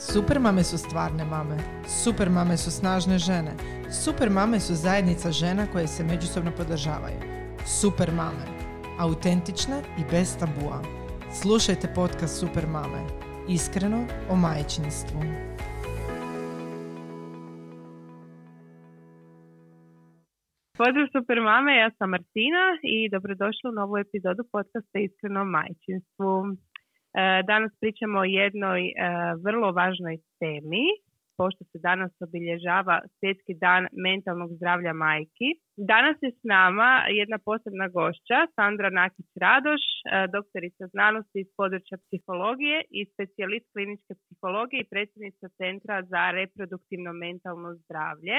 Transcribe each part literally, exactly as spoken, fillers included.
Super mame su stvarne mame. Super mame su snažne žene. Super mame su zajednica žena koje se međusobno podržavaju. Super mame. Autentične i bez tabua. Slušajte podcast Super mame. Iskreno o majčinstvu. Pozdrav super mame, ja sam Martina i dobrodošla u novu epizodu podcasta Iskreno o majčinstvu. Danas pričamo o jednoj e, vrlo važnoj temi, pošto se danas obilježava Svjetski dan mentalnog zdravlja majki. Danas je s nama jedna posebna gošća, Sandra Nakić Radoš, e, doktorica znanosti iz područja psihologije i specijalist kliničke psihologije i predsjednica Centra za reproduktivno mentalno zdravlje,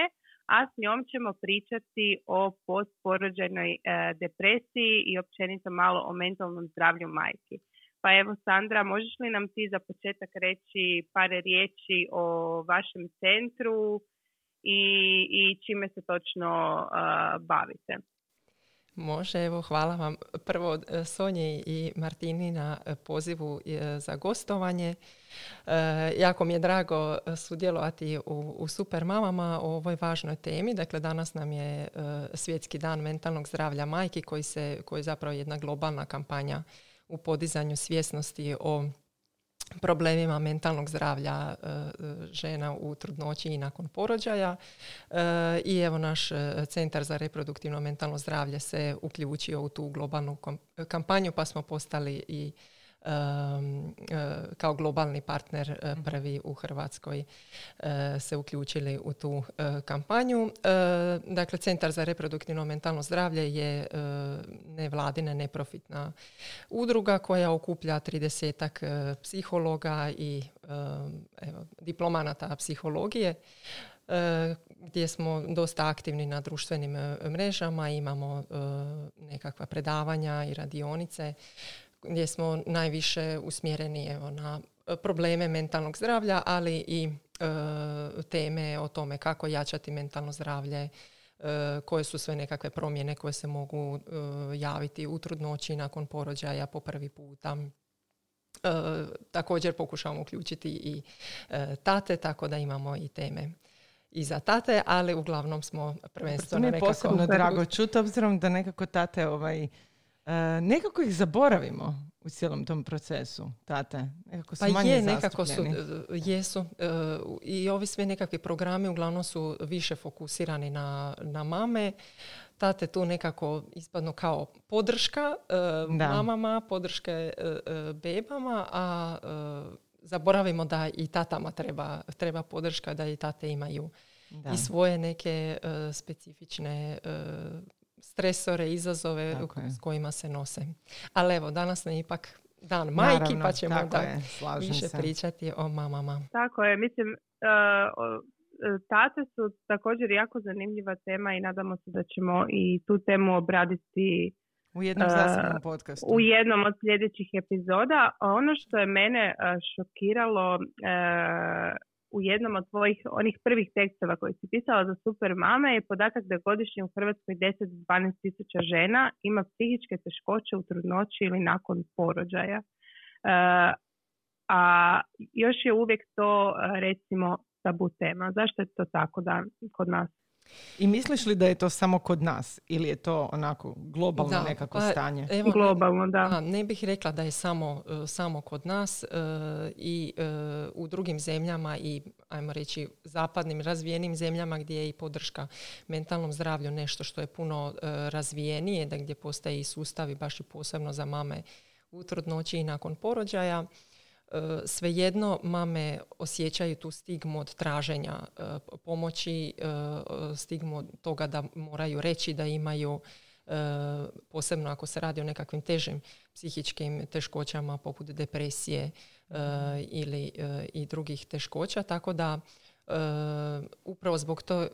a s njom ćemo pričati o postporođajnoj e, depresiji i općenito malo o mentalnom zdravlju majki. Pa evo Sandra, možeš li nam ti za početak reći par riječi o vašem centru i, i čime se točno uh, bavite? Može, evo hvala vam prvo Sonji i Martini na pozivu za gostovanje. E, jako mi je drago sudjelovati u, u Super mamama o ovoj važnoj temi. Dakle, danas nam je Svjetski dan mentalnog zdravlja majki koji, se, koji je zapravo jedna globalna kampanja u podizanju svjesnosti o problemima mentalnog zdravlja e, žena u trudnoći i nakon porođaja. E, I evo naš Centar za reproduktivno mentalno zdravlje se uključio u tu globalnu kom- kampanju pa smo postali i e, e, kao globalni partner e, prvi u Hrvatskoj e, se uključili u tu e, kampanju. E, dakle, Centar za reproduktivno mentalno zdravlje je e, nevladina, neprofitna udruga koja okuplja tridesetak e, psihologa i e, evo, diplomanata psihologije e, gdje smo dosta aktivni na društvenim e, mrežama, imamo e, nekakva predavanja i radionice gdje smo najviše usmjereni evo, na probleme mentalnog zdravlja, ali i e, teme o tome kako jačati mentalno zdravlje, e, koje su sve nekakve promjene koje se mogu e, javiti u trudnoći nakon porođaja po prvi puta. E, također pokušavamo uključiti i e, tate, tako da imamo i teme i za tate, ali uglavnom smo prvenstveno nekako... To mi je posebno drago čuti, obzirom da nekako tate... ovaj E, nekako ih zaboravimo u cijelom tom procesu, tate. Nekako su pa manje je, nekako su, jesu. E, I ovi sve nekakvi programi uglavnom su više fokusirani na, na mame. Tate tu nekako ispadno kao podrška e, mamama, podrške e, bebama, a e, zaboravimo da i tatama treba, treba podrška, da i tate imaju da. I svoje neke e, specifične e, stresore, izazove s kojima se nose. Ali evo, danas nam ipak dan majki, naravno, pa ćemo da više se. Pričati o mamama. Tako je, mislim, tate su također jako zanimljiva tema i nadamo se da ćemo i tu temu obraditi u jednom zasebnom podcastu. U jednom od sljedećih epizoda. Ono što je mene šokiralo u jednom od tvojih onih prvih tekstova koji si pisala za Super mame je podatak da godišnje u Hrvatskoj deset do dvanaest tisuća žena ima psihičke teškoće u trudnoći ili nakon porođaja. Uh, a još je uvijek to, recimo, tabu tema. Zašto je to tako da kod nas? I misliš li da je to samo kod nas ili je to onako globalno da, nekako pa, stanje? Evo, globalno, da. A, ne bih rekla da je samo, samo kod nas e, i e, u drugim zemljama i, ajmo reći, zapadnim razvijenim zemljama gdje je i podrška mentalnom zdravlju nešto što je puno e, razvijenije, da gdje postoje i sustavi baš i posebno za mame u trudnoći i nakon porođaja. Svejedno mame osjećaju tu stigmu od traženja pomoći, stigmu od toga da moraju reći da imaju, posebno ako se radi o nekakvim težim psihičkim teškoćama poput depresije ili i drugih teškoća, tako da Uh, upravo zbog to uh,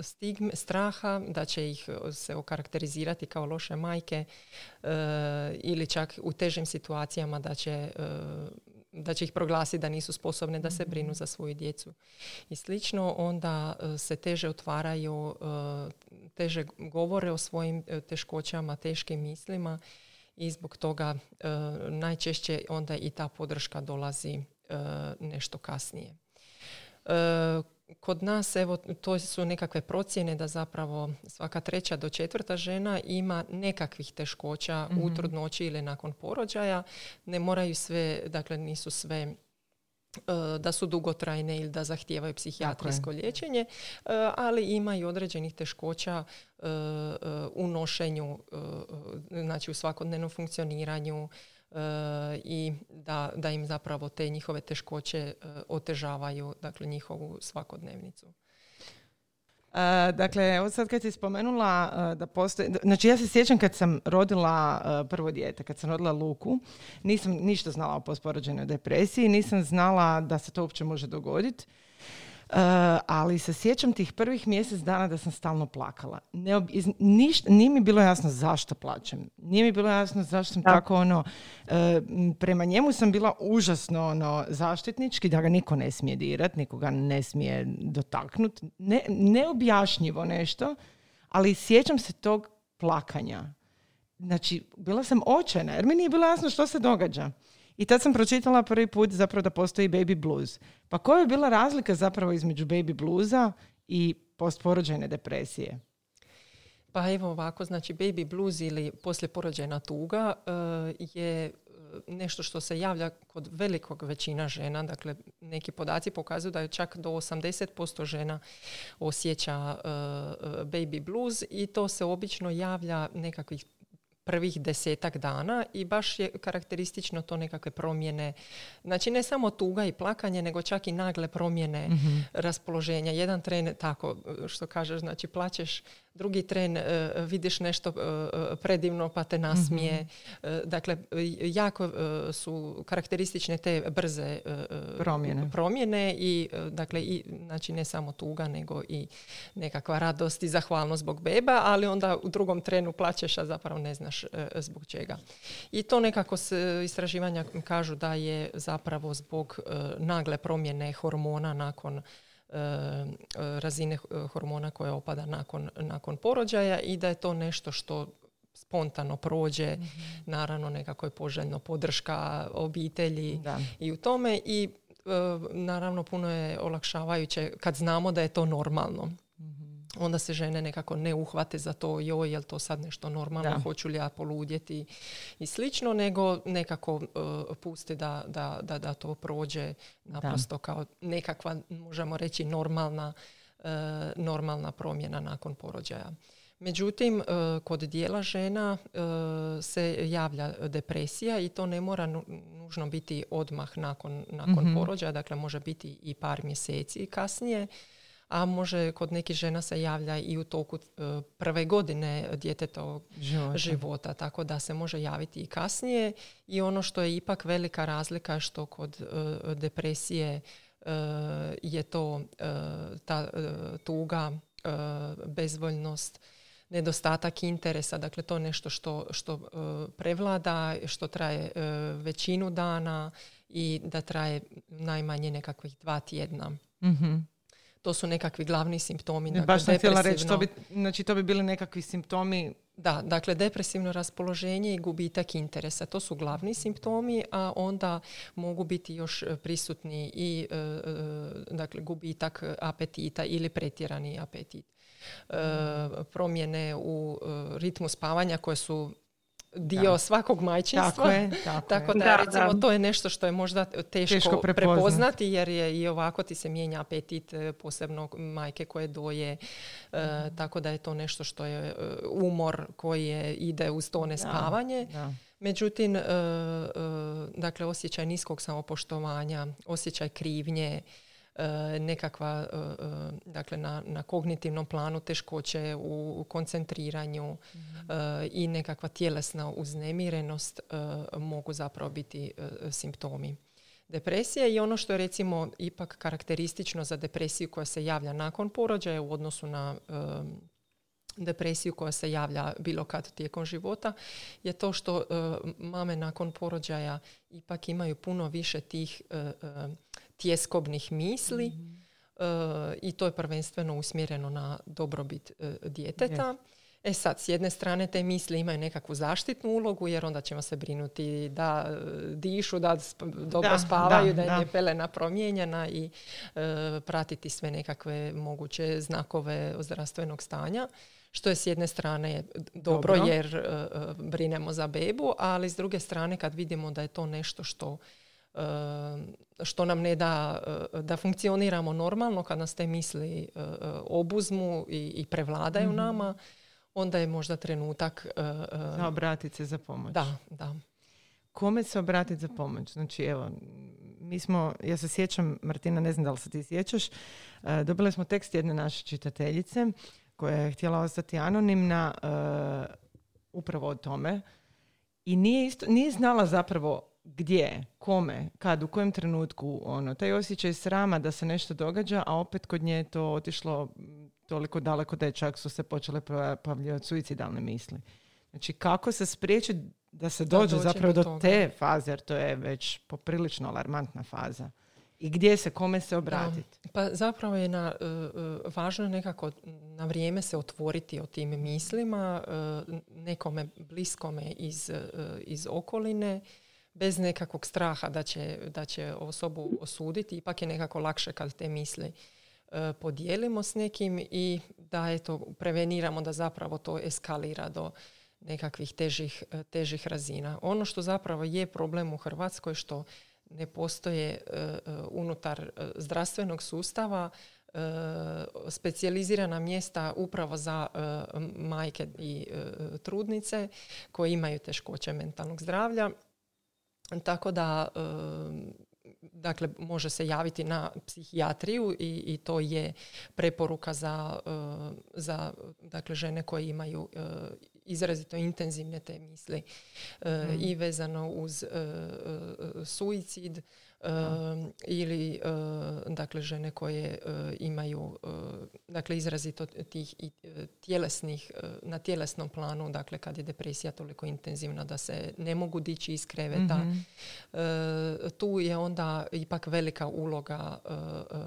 stigme, straha da će ih se okarakterizirati kao loše majke uh, ili čak u težim situacijama da će, uh, da će ih proglasiti da nisu sposobne da se brinu za svoju djecu i slično, onda uh, se teže otvaraju, uh, teže govore o svojim uh, teškoćama, teškim mislima i zbog toga uh, najčešće onda i ta podrška dolazi e, nešto kasnije. E, Kod nas, evo, to su nekakve procjene da zapravo svaka treća do četvrta žena ima nekakvih teškoća mm-hmm. u trudnoći ili nakon porođaja. Ne moraju sve, dakle nisu sve uh, da su dugotrajne ili da zahtijevaju psihijatrijsko okay. liječenje, uh, ali ima i određenih teškoća uh, uh, u nošenju, uh, znači u svakodnevnom funkcioniranju, Uh, i da, da im zapravo te njihove teškoće uh, otežavaju, dakle, njihovu svakodnevnicu. Uh, dakle, evo sad kad si spomenula uh, da postoji... Da, znači, ja se sjećam kad sam rodila uh, prvo dijete, kad sam rodila Luku, nisam ništa znala o postporođajnoj depresiji, nisam znala da se to uopće može dogoditi. Uh, ali se sjećam tih prvih mjesec dana da sam stalno plakala. Ne ob, iz, niš, nije mi bilo jasno zašto plaćam. Nije mi bilo jasno zašto sam da. tako ono... Uh, prema njemu sam bila užasno ono, zaštitnički, da ga niko ne smije dirat, nikoga ne smije dotaknut. Ne, neobjašnjivo nešto, ali sjećam se tog plakanja. Znači, bila sam očajna jer mi nije bilo jasno što se događa. I tad sam pročitala prvi put zapravo da postoji baby blues. Pa koja je bila razlika zapravo između baby bluesa i postporođajne depresije? Pa evo ovako, znači baby blues ili poslijeporođajna tuga uh, je nešto što se javlja kod velikog većina žena. Dakle, neki podaci pokazuju da je čak do osamdeset posto žena osjeća uh, baby blues i to se obično javlja nekakvih prvih desetak dana i baš je karakteristično to nekakve promjene. Znači ne samo tuga i plakanje, nego čak i nagle promjene mm-hmm. raspoloženja. Jedan tren tako, što kažeš, znači plačeš, drugi tren e, vidiš nešto e, predivno pa te nasmije. Mm-hmm. E, dakle, jako e, su karakteristične te brze e, promjene. promjene i, e, dakle, i, znači ne samo tuga, nego i nekakva radost i zahvalnost zbog beba, ali onda u drugom trenu plačeš, a zapravo ne znaš zbog čega. I to nekako se istraživanja kažu da je zapravo zbog e, nagle promjene hormona nakon e, razine hormona koja opada nakon, nakon porođaja i da je to nešto što spontano prođe. Mm-hmm. Naravno nekako je poželjno podrška obitelji da. i u tome i e, naravno puno je olakšavajuće kad znamo da je to normalno. Onda se žene nekako ne uhvate za to, joj, je li to sad nešto normalno, da. hoću li ja poludjeti i slično, nego nekako uh, pusti da, da, da, da to prođe naprosto da. kao nekakva, možemo reći, normalna, uh, normalna promjena nakon porođaja. Međutim, kod dijela žena se javlja depresija i to ne mora nužno biti odmah nakon, nakon mm-hmm. porođaja, dakle može biti i par mjeseci kasnije. A može kod nekih žena se javlja i u toku prve godine djetetovog života. života, tako da se može javiti i kasnije. I ono što je ipak velika razlika što kod uh, depresije uh, je to uh, ta uh, tuga, uh, bezvoljnost, nedostatak interesa, dakle to je nešto što, što uh, prevlada, što traje uh, većinu dana i da traje najmanje nekakvih dva tjedna. Mm-hmm. To su nekakvi glavni simptomi. Dakle, baš sam htjela reći, to bi, znači to bi bili nekakvi simptomi... Da, dakle depresivno raspoloženje i gubitak interesa. To su glavni simptomi, a onda mogu biti još prisutni i e, dakle, gubitak apetita ili pretjerani apetit. E, promjene u ritmu spavanja koje su dio da. svakog majčinstva. Tako, je, tako, tako je. da, da recimo da. to je nešto što je možda teško, teško prepoznat. prepoznati jer je i ovako ti se mijenja apetit, posebno majke koje doje. Mm. E, tako da je to nešto što je umor koji je, ide uz to nespavanje. Da, da. Međutim, e, e, dakle, osjećaj niskog samopoštovanja, osjećaj krivnje, E, nekakva, e, dakle, na, na kognitivnom planu teškoće u, u koncentriranju mm-hmm. e, i nekakva tjelesna uznemirenost e, mogu zapravo biti e, simptomi depresije. I ono što je recimo ipak karakteristično za depresiju koja se javlja nakon porođaja u odnosu na e, depresiju koja se javlja bilo kad tijekom života je to što e, mame nakon porođaja ipak imaju puno više tih e, tjeskobnih misli mm-hmm. e, i to je prvenstveno usmjereno na dobrobit e, djeteta. Yes. E sad, s jedne strane te misli imaju nekakvu zaštitnu ulogu, jer onda ćemo se brinuti da dišu, da sp- dobro da, spavaju, da, da im je pelena promijenjena i e, pratiti sve nekakve moguće znakove zdravstvenog stanja. Što je s jedne strane dobro, dobro. jer e, brinemo za bebu, ali s druge strane kad vidimo da je to nešto što što nam ne da da funkcioniramo normalno, kad nas te misli obuzmu i, i prevladaju mm-hmm. nama, onda je možda trenutak za obratiti se za pomoć. Da, da. Kome se obratiti za pomoć? Znači, evo, mi smo, ja se sjećam, Martina, ne znam da li se ti sjećaš, dobili smo tekst jedne naše čitateljice koja je htjela ostati anonimna upravo o tome i nije, isto, nije znala zapravo gdje, kome, kad, u kojem trenutku, ono, taj osjećaj srama da se nešto događa, a opet kod nje je to otišlo toliko daleko da je čak su se počele pojavljivati suicidalne misli. Znači, kako se spriječi da se dođe zapravo do, do te faze, jer to je već poprilično alarmantna faza. I gdje se, kome se obratiti? Da, pa zapravo je na, uh, važno nekako na vrijeme se otvoriti o tim mislima, uh, nekome bliskome iz, uh, iz okoline, bez nekakvog straha da će, da će osobu osuditi. Ipak je nekako lakše kad te misli e, podijelimo s nekim i da eto, preveniramo da zapravo to eskalira do nekakvih težih, težih razina. Ono što zapravo je problem u Hrvatskoj, što ne postoje e, unutar zdravstvenog sustava e, specijalizirana mjesta upravo za e, majke i e, trudnice koje imaju teškoće mentalnog zdravlja. Tako da e, dakle, može se javiti na psihijatriju i, i to je preporuka za, e, za dakle, žene koje imaju e, izrazito intenzivne te misli e, mm. i vezano uz e, suicid e, mm. ili e, dakle, žene koje e, imaju e, dakle, izrazito tih i, tjelesnih, na tjelesnom planu, dakle kad je depresija toliko intenzivna da se ne mogu dići iz kreveta. Mm-hmm. E, tu je onda ipak velika uloga e,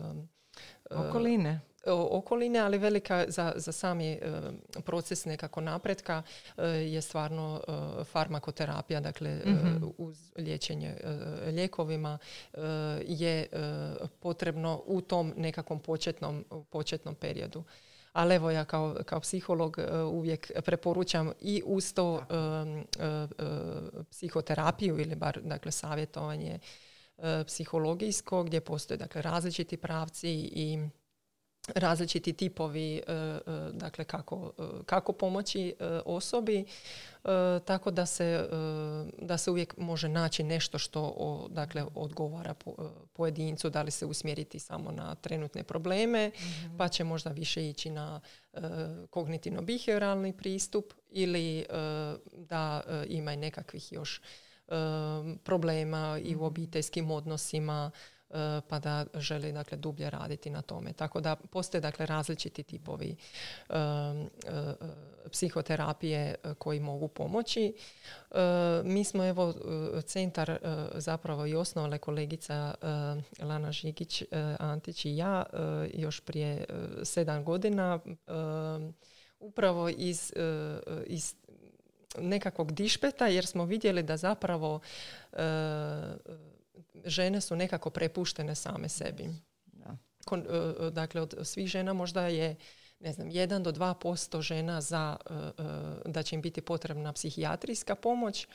e, okoline. okoline, ali velika za, za sami e, proces nekako napretka e, je stvarno e, farmakoterapija, dakle mm-hmm. e, uz liječenje e, lijekovima e, je e, potrebno u tom nekakvom početnom, početnom periodu. Ali evo, ja kao, kao psiholog e, uvijek preporučam i uz to e, e, psihoterapiju ili bar dakle, savjetovanje e, psihologijsko gdje postoje dakle, različiti pravci i različiti tipovi dakle kako, kako pomoći osobi, tako da se, da se uvijek može naći nešto što dakle, odgovara pojedincu, da li se usmjeriti samo na trenutne probleme, mm-hmm. pa će možda više ići na kognitivno-biheoralni pristup ili da ima i nekakvih još problema i u obiteljskim odnosima, pa da želi dakle, dublje raditi na tome. Tako da postoje dakle, različiti tipovi uh, uh, psihoterapije koji mogu pomoći. Uh, mi smo evo centar uh, zapravo i osnovale kolegica uh, Lana Žikić uh, Antić i ja uh, još prije uh, sedam godina uh, upravo iz, uh, iz nekakvog dišpeta jer smo vidjeli da zapravo uh, žene su nekako prepuštene same sebi. Da. Kon, dakle, od svih žena možda je, ne znam, jedan do dva posto žena za, da će im biti potrebna psihijatrijska pomoć,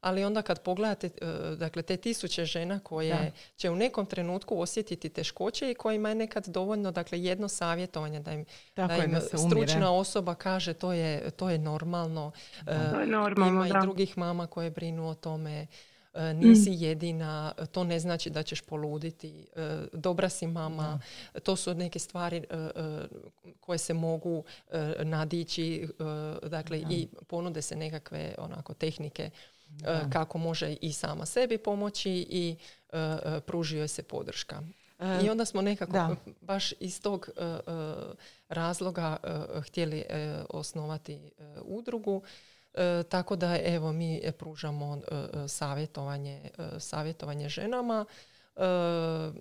ali onda kad pogledate dakle, te tisuće žena koje da. će u nekom trenutku osjetiti teškoće i kojima je nekad dovoljno dakle, jedno savjetovanje da im, da im da stručna osoba kaže to je, to je normalno. To je normalno. Ima da. i drugih mama koje brinu o tome. Nisi jedina, to ne znači da ćeš poluditi, dobra si mama, to su neke stvari koje se mogu nadići, dakle i ponude se nekakve onako tehnike kako može i sama sebi pomoći i pruži joj se podrška. I onda smo nekako da. baš iz tog razloga htjeli osnovati udrugu. E, tako da evo mi pružamo e, savjetovanje, e, savjetovanje ženama. E,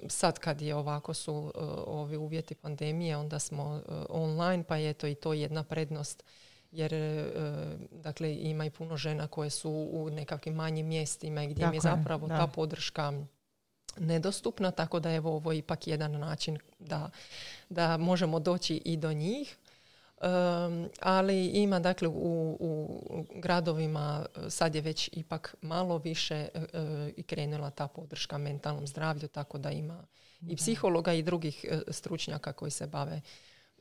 sad kad je ovako su e, ovi uvjeti pandemije, onda smo e, online, pa je to i to jedna prednost jer dakle, ima i puno žena koje su u nekakvim manjim mjestima i gdje im je zapravo je, ta podrška nedostupna, tako da evo ovo je ipak jedan način da, da možemo doći i do njih. Um, ali ima dakle u, u gradovima sad je već ipak malo više uh, i krenula ta podrška mentalnom zdravlju, tako da ima i psihologa i drugih uh, stručnjaka koji se bave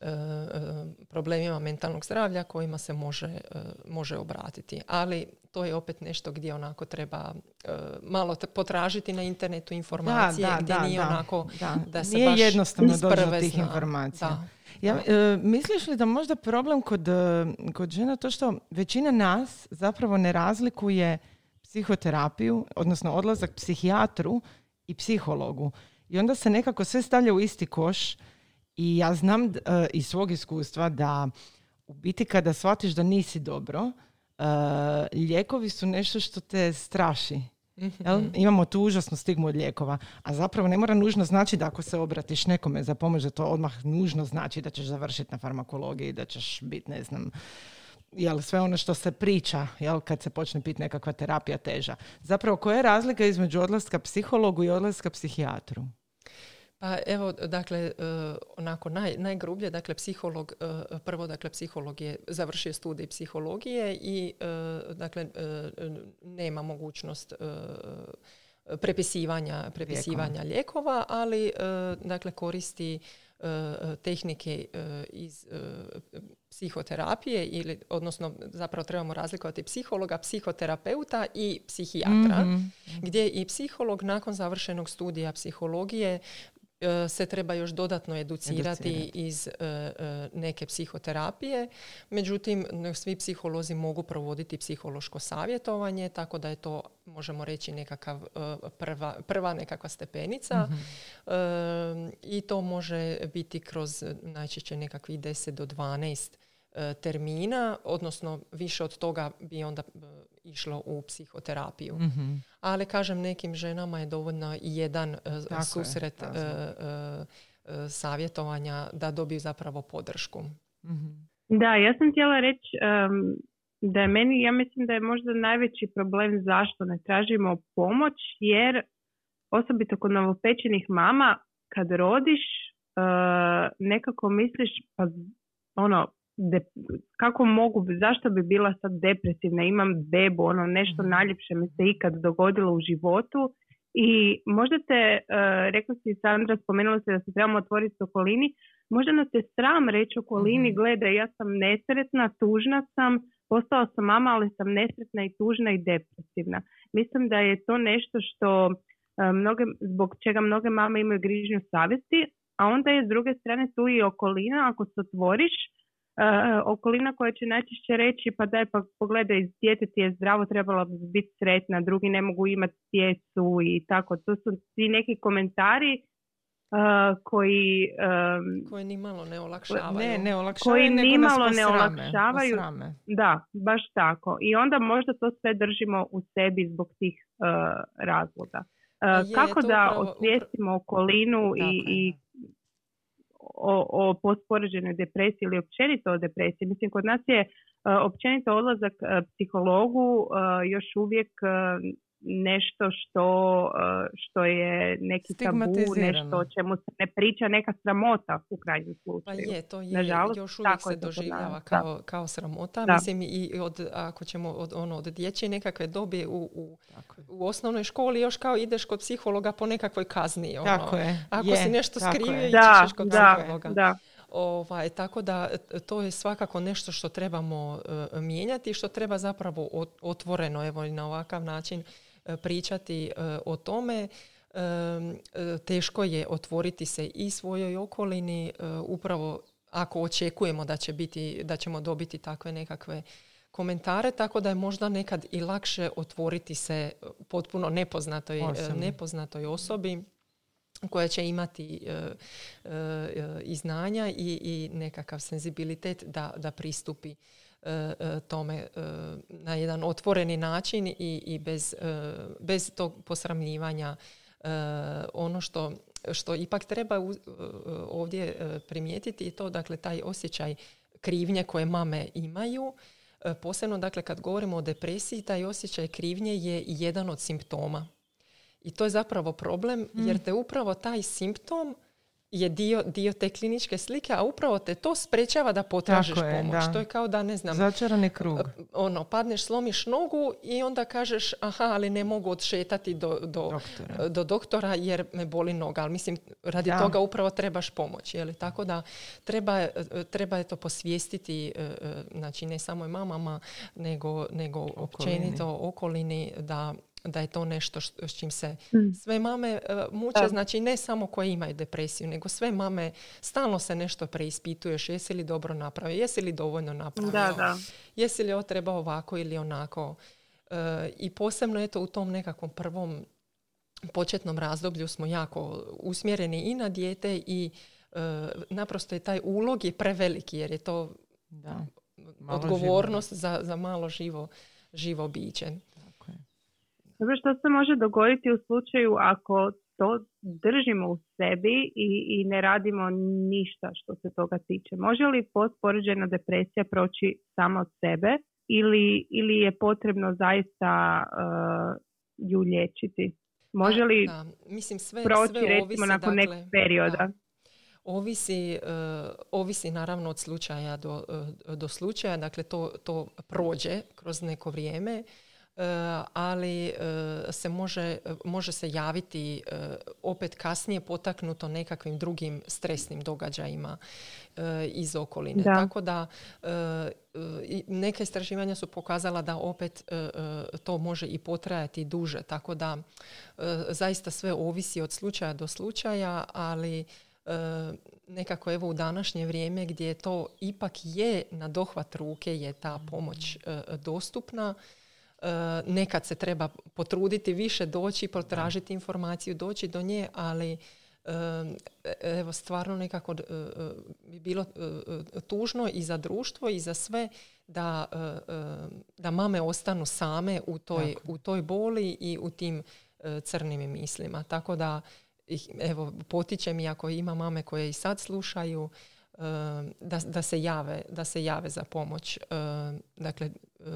uh, problemima mentalnog zdravlja kojima se može, uh, može obratiti. Ali to je opet nešto gdje onako treba uh, malo t- potražiti na internetu informacije, da, da, gdje da, nije da, onako da, da se nije baš jednostavno doći do tih informacija. Da. Ja, e, misliš li da možda problem kod, kod žena to što većina nas zapravo ne razlikuje psihoterapiju, odnosno odlazak psihijatru i psihologu. I onda se nekako sve stavlja u isti koš i ja znam e, iz svog iskustva da u biti kada shvatiš da nisi dobro, e, lijekovi su nešto što te straši. Jel? Imamo tu užasnu stigmu od lijekova, a zapravo ne mora nužno znači da ako se obratiš nekome za pomoć, da to odmah nužno znači da ćeš završiti na farmakologiji, da ćeš biti, ne znam, jel, sve ono što se priča, jel, kad se počne biti nekakva terapija teža. Zapravo, koja je razlika između odlaska psihologu i odlaska psihijatru? Pa evo, dakle, onako naj, najgrublje, dakle, psiholog, prvo, dakle, psiholog je završio studij psihologije i, dakle, nema mogućnost prepisivanja, prepisivanja lijekova, ali, dakle, koristi tehnike iz psihoterapije ili, odnosno, zapravo trebamo razlikovati psihologa, psihoterapeuta i psihijatra, mm-hmm. gdje i psiholog nakon završenog studija psihologije se treba još dodatno educirati, educirati. iz uh, neke psihoterapije. Međutim, svi psiholozi mogu provoditi psihološko savjetovanje, tako da je to, možemo reći, nekakav uh, prva, prva nekakva stepenica. Mm-hmm. Uh, I to može biti kroz najčešće nekakvih deset do dvanaest uh, termina, odnosno više od toga bi onda uh, išlo u psihoterapiju. Mm-hmm. Ali, kažem, nekim ženama je dovoljno i jedan uh, susret je, uh, uh, savjetovanja da dobiju zapravo podršku. Mm-hmm. Da, ja sam htjela reći um, da je meni, ja mislim da je možda najveći problem zašto ne tražimo pomoć, jer osobito kod novopečenih mama, kad rodiš, uh, nekako misliš, pa ono, De, kako mogu, zašto bi bila sad depresivna, imam bebu, ono nešto najljepše mi se ikad dogodilo u životu. I možda te, uh, rekla si, Sandra, spomenula se da se trebamo otvoriti s okolini, možda nas je sram reći okolini, gledaj, ja sam nesretna, tužna sam, postala sam mama, ali sam nesretna i tužna i depresivna. Mislim da je to nešto što uh, mnoge, zbog čega mnoge mame imaju grižnju savjesti, a onda je s druge strane tu i okolina, ako se otvoriš, Uh, okolina koja će najčešće reći, pa daj, pa pogledaj, dijete ti je zdravo, trebala bi biti sretna, drugi ne mogu imati djecu i tako. To su ti neki komentari uh, koji... Um, koji nimalo ne olakšavaju. Ne, ne olakšavaju, koji nimalo ne olakšavaju. Posrame. Da, baš tako. I onda možda to sve držimo u sebi zbog tih uh, razloga. Uh, je, kako je da upravo... osvijestimo okolinu da, i... i o, o pospoređenoj depresiji ili općenito o depresiji. Mislim, kod nas je uh, općenito odlazak uh, psihologu uh, još uvijek uh, nešto što, uh, što je neki tabu, nešto o čemu se ne priča, neka sramota u krajnjem slučaju. Pa je, to je, nažalost, još uvijek se doživljava kao, kao sramota. Da. Mislim, i od, ako ćemo od, ono, od dječje nekakve dobi u, u, u osnovnoj školi još kao ideš kod psihologa po nekakvoj kazni. Ono. Tako je. Ako je, si nešto skrivio, ideš kod da, psihologa. Da. Ovaj, tako da to je svakako nešto što trebamo uh, mijenjati, što treba zapravo otvoreno, evo, na ovakav način pričati uh, o tome. Um, teško je otvoriti se i svojoj okolini, uh, upravo ako očekujemo da će biti, da ćemo dobiti takve nekakve komentare, tako da je možda nekad i lakše otvoriti se potpuno nepoznatoj, nepoznatoj osobi koja će imati uh, uh, i znanja i, i nekakav senzibilitet da, da pristupi tome na jedan otvoreni način i, i bez, bez tog posramljivanja. Ono što, što ipak treba ovdje primijetiti je to, dakle, taj osjećaj krivnje koje mame imaju. Posebno, dakle, kad govorimo o depresiji, taj osjećaj krivnje je jedan od simptoma. I to je zapravo problem, jer te upravo taj simptom je dio, dio te kliničke slike, a upravo te to sprečava da potražiš Tako je, pomoć. Da. To je kao da, ne znam, začarani krug. Ono, padneš, slomiš nogu i onda kažeš, aha, ali ne mogu odšetati do, do, doktora. do doktora jer me boli noga. Ali mislim, radi da. toga upravo trebaš pomoć. Je li? Tako da treba, treba je to posvijestiti, znači ne samo mamama, nego, nego općenito okolini da... da je to nešto š- s čim se sve mame uh, muče, da. Znači ne samo koje imaju depresiju, nego sve mame stalno se nešto preispituješ, jesi li dobro napravio, jesi li dovoljno napravio, da, da. jesi li ovo treba ovako ili onako. Uh, I posebno je to u tom nekakvom prvom početnom razdoblju smo jako usmjereni i na dijete i uh, naprosto je taj ulog je preveliki jer je to da. odgovornost za, za malo živo, živo biće. Dobro, što se može dogoditi u slučaju ako to držimo u sebi i, i ne radimo ništa što se toga tiče? Može li postpoređena depresija proći sama od sebe ili, ili je potrebno zaista uh, ju liječiti? Može li da, da. Mislim, sve, proći sve ovisi, recimo nakon dakle, nekog perioda? Da. Ovisi, uh, ovisi naravno od slučaja do, uh, do slučaja, dakle to, to prođe kroz neko vrijeme. Uh, ali uh, se može, može se javiti uh, opet kasnije potaknuto nekakvim drugim stresnim događajima uh, iz okoline. Da. Tako da uh, neke istraživanja su pokazala da opet uh, to može i potrajati duže. Tako da uh, zaista sve ovisi od slučaja do slučaja, ali uh, nekako evo u današnje vrijeme gdje to ipak je na dohvat ruke je ta pomoć uh, dostupna. Uh, nekad se treba potruditi više doći, potražiti informaciju, doći do nje, ali uh, evo stvarno nekako bi uh, bilo uh, tužno i za društvo i za sve da, uh, da mame ostanu same u toj, u toj boli i u tim uh, crnim mislima. Tako da ih, evo, potičem i ako ima mame koje i sad slušaju uh, da, da, se jave, da se jave za pomoć. Uh, dakle, uh,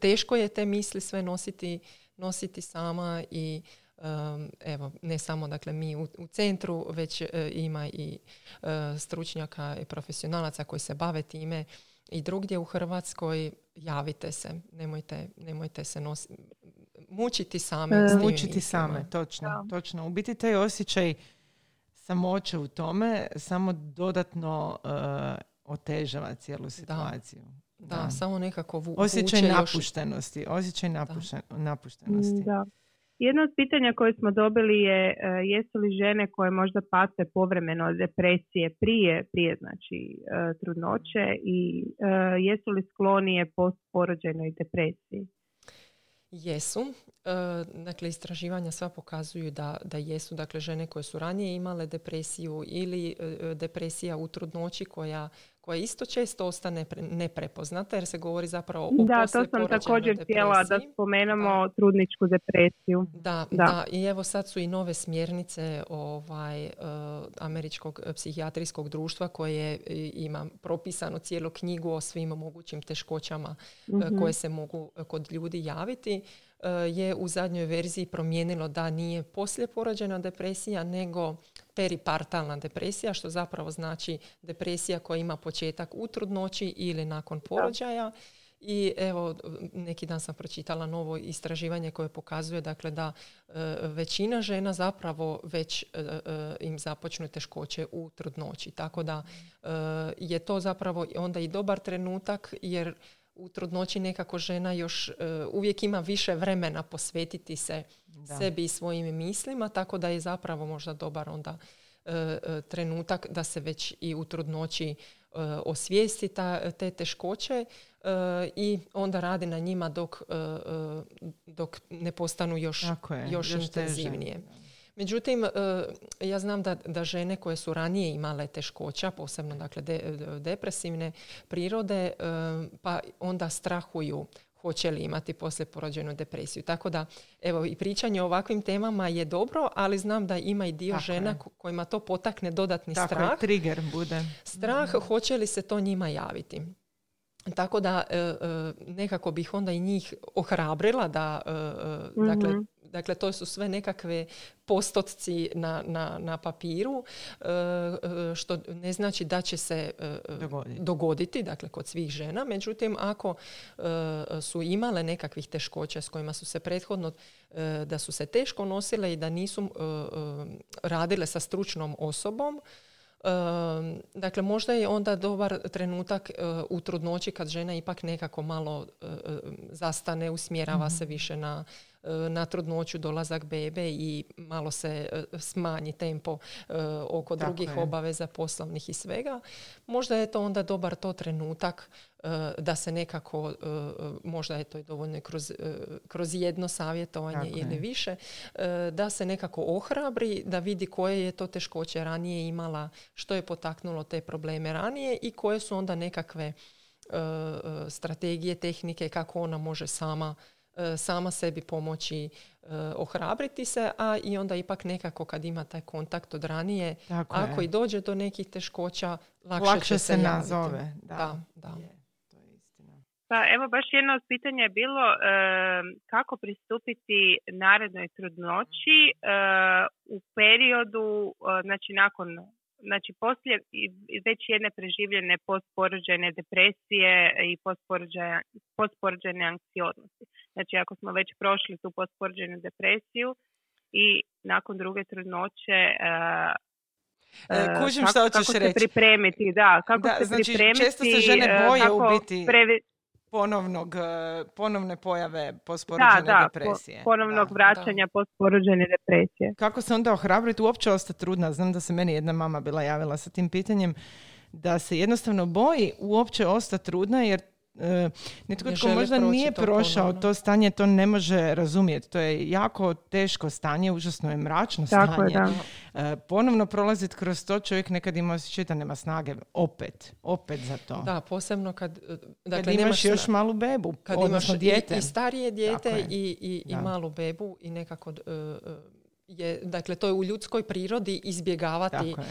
Teško je te misli sve nositi, nositi sama i um, evo, ne samo dakle, mi u, u centru, već uh, ima i uh, stručnjaka i profesionalaca koji se bave time i drugdje u Hrvatskoj javite se, nemojte, nemojte se nosi, mučiti same. E, s tim mučiti mislima. same, točno, da. točno. U biti taj osjećaj samoće u tome samo dodatno uh, otežava cijelu situaciju. Da. Da, da, samo nekako vu, osjećaj napuštenosti, još... osjećaj napušten, napuštenosti. Da. Jedno od pitanja koje smo dobili je jesu li žene koje možda pate povremeno od depresije prije, prije znači trudnoće i jesu li sklonije postporođajnoj depresiji? Jesu. Dakle, istraživanja sva pokazuju da, da jesu. Dakle, žene koje su ranije imale depresiju ili depresija u trudnoći koja koja isto često ostane pre, neprepoznata jer se govori zapravo o da, to sam također htjela da spomenemo da. trudničku depresiju. Da, da, da. I evo sad su i nove smjernice ovaj, uh, američkog psihijatrijskog društva koje ima propisano cijelu knjigu o svim mogućim teškoćama mm-hmm. uh, koje se mogu uh, kod ljudi javiti uh, je u zadnjoj verziji promijenilo da nije poslijeporođena depresija nego peripartalna depresija, što zapravo znači depresija koja ima početak u trudnoći ili nakon porođaja. I evo, neki dan sam pročitala novo istraživanje koje pokazuje dakle, da e, većina žena zapravo već e, e, im započnu teškoće u trudnoći. Tako da e, je to zapravo onda i dobar trenutak jer u trudnoći nekako žena još uh, uvijek ima više vremena posvetiti se da. sebi i svojim mislima, tako da je zapravo možda dobar onda uh, trenutak da se već i u trudnoći uh, osvijesti ta, te teškoće uh, i onda radi na njima dok, uh, dok ne postanu još, je, još, još intenzivnije. Teže. Međutim, ja znam da, da žene koje su ranije imale teškoća, posebno dakle de, de, depresivne prirode, pa onda strahuju hoće li imati poslije porođajnu depresiju. Tako da, evo, i pričanje o ovakvim temama je dobro, ali znam da ima i dio tako žena je. Kojima to potakne dodatni tako strah. Tako trigger bude. Strah, mm. hoće li se to njima javiti. Tako da, e, nekako bih onda i njih ohrabrila da, e, mm-hmm. dakle, dakle, to su sve nekakve postotci na, na, na papiru, što ne znači da će se dogoditi. dogoditi dakle, kod svih žena. Međutim, ako su imale nekakvih teškoća s kojima su se prethodno, da su se teško nosile i da nisu radile sa stručnom osobom, Um, dakle, možda je onda dobar trenutak uh, u trudnoći kad žena ipak nekako malo uh, zastane, usmjerava mm-hmm. se više na, uh, na trudnoću, dolazak bebe i malo se uh, smanji tempo uh, oko tako drugih je. obaveza poslovnih i svega. Možda je to onda dobar to trenutak uh, da se nekako, uh, možda je to i dovoljno kroz, uh, kroz jedno savjetovanje tako ili je. više, uh, da se nekako ohrabri, da vidi koje je to teškoće ranije imala, što je potaknulo te probleme ranije i koje su onda nekakve uh, strategije, tehnike kako ona može sama, uh, sama sebi pomoći, uh, ohrabriti se, a i onda ipak nekako kad ima taj kontakt od ranije, tako ako je. i dođe do nekih teškoća, lakše, lakše će se, se nazove. Da, da, da. Je, to je istina. Pa evo, baš jedno od pitanja je bilo e, kako pristupiti narednoj trudnoći e, u periodu, e, znači nakon Znači, poslije već jedne preživljene postporođajne depresije i postporođajne anksioznosti. Znači, ako smo već prošli tu postporođajnu depresiju i nakon druge trudnoće, uh, Kužim, kako, šta hoćeš kako reći. se pripremiti, da, kako da, se znači, pripremiti, često se žene boje u biti previ... ponovnog, ponovne pojave postporođajne da, da, depresije. Po, ponovnog da, vraćanja da. postporođajne depresije. Kako se onda ohrabriti uopće ostati trudna? Znam da se meni jedna mama bila javila sa tim pitanjem da se jednostavno boji uopće ostati trudna jer e, netko tko možda nije to prošao ponovno. to stanje, to ne može razumjeti. To je jako teško stanje, užasno je mračno Tako stanje. Je, da. E, ponovno prolaziti kroz to, čovjek nekad ima osjećaj da nema snage. Opet, opet za to. Da, posebno kad, dakle, kad imaš još malu bebu, kad odnosno dijete. I, i starije dijete i, i, i malu bebu i nekako... Uh, je, dakle, to je u ljudskoj prirodi izbjegavati uh,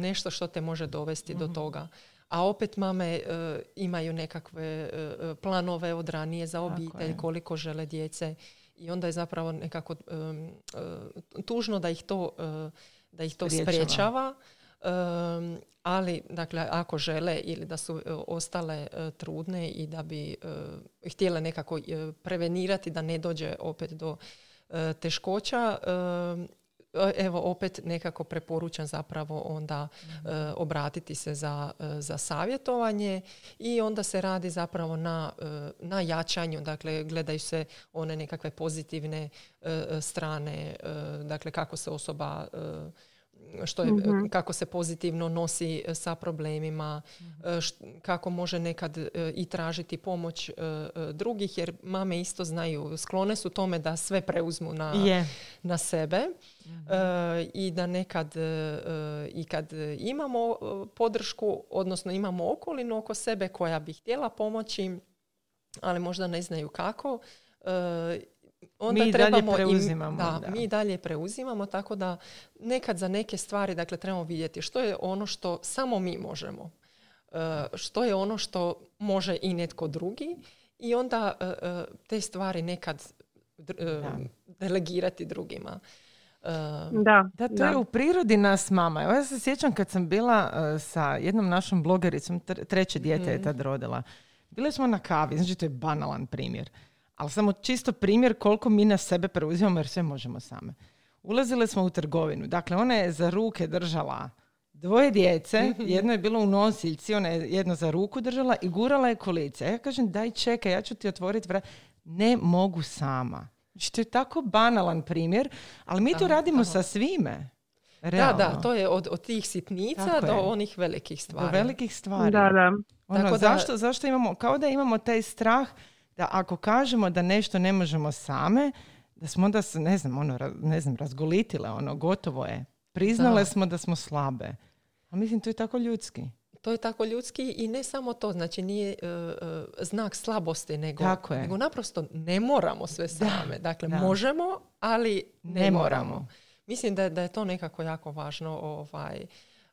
nešto što te može dovesti mm-hmm. do toga. A opet mame uh, imaju nekakve uh, planove od ranije za obitelj, koliko žele djece. I onda je zapravo nekako um, uh, tužno da ih to, uh, da ih to sprječava. Um, ali, dakle, ako žele ili da su uh, ostale uh, trudne i da bi uh, htjele nekako uh, prevenirati da ne dođe opet do uh, teškoća, uh, evo opet nekako preporučam zapravo onda mm-hmm. e, obratiti se za, e, za savjetovanje i onda se radi zapravo na, e, na jačanju, dakle gledaju se one nekakve pozitivne e, strane, e, dakle kako se osoba e, što je, mm-hmm. kako se pozitivno nosi sa problemima, mm-hmm. št, kako može nekad e, i tražiti pomoć e, drugih, jer mame isto znaju, sklone su tome da sve preuzmu na, yeah. na sebe mm-hmm. e, i da nekad e, i kad imamo podršku, odnosno imamo okolinu oko sebe koja bi htjela pomoći, ali možda ne znaju kako, e, onda mi trebamo dalje preuzimamo. Da, da. Mi dalje preuzimamo, tako da nekad za neke stvari, dakle, trebamo vidjeti što je ono što samo mi možemo, uh, što je ono što može i netko drugi i onda uh, te stvari nekad uh, delegirati drugima. Uh, da, da, to da. je u prirodi nas mama. Evo, ja se sjećam kad sam bila uh, sa jednom našom blogericom, treće dijete mm. je tad rodila. Bili smo na kavi, znači to je banalan primjer. Ali samo čisto primjer koliko mi na sebe preuzimamo jer sve možemo same. Ulazile smo u trgovinu. Dakle, ona je za ruke držala dvoje djece. Jedno je bilo u nosiljci, ona je jedno za ruku držala i gurala je kolice. Ja kažem, daj čekaj, ja ću ti otvoriti vrat. Ne mogu sama. Znači, to je tako banalan primjer, ali mi to radimo aha. sa svime. Realno. Da, da, to je od, od tih sitnica tako do je. onih velikih stvari. Do velikih stvari. Da, da. Ono, tako da... Zašto, zašto imamo, kao da imamo taj strah da ako kažemo da nešto ne možemo same, da smo onda, ne znam, ono, ne znam, razgolitile, ono, gotovo je. Priznale da. smo da smo slabe. A mislim, to je tako ljudski. To je tako ljudski i ne samo to, znači nije uh, znak slabosti, nego, nego naprosto ne moramo sve same. Da, dakle, da. možemo, ali ne, ne moramo. moramo. Mislim da, da je to nekako jako važno ovaj,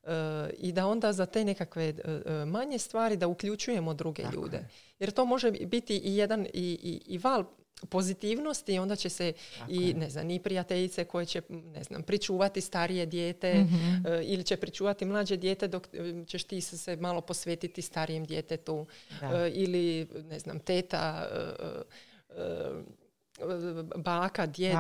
uh, i da onda za te nekakve uh, manje stvari da uključujemo druge tako ljude. Je. Jer to može biti i jedan i, i, i val pozitivnosti, onda će se tako i je. ne znam, i prijateljice koje će, ne znam, pričuvati starije dijete, mm-hmm. uh, ili će pričuvati mlađe dijete dok ćeš ti se malo posvetiti starijem djetetu, uh, ili ne znam, teta, uh, uh, baka, djed,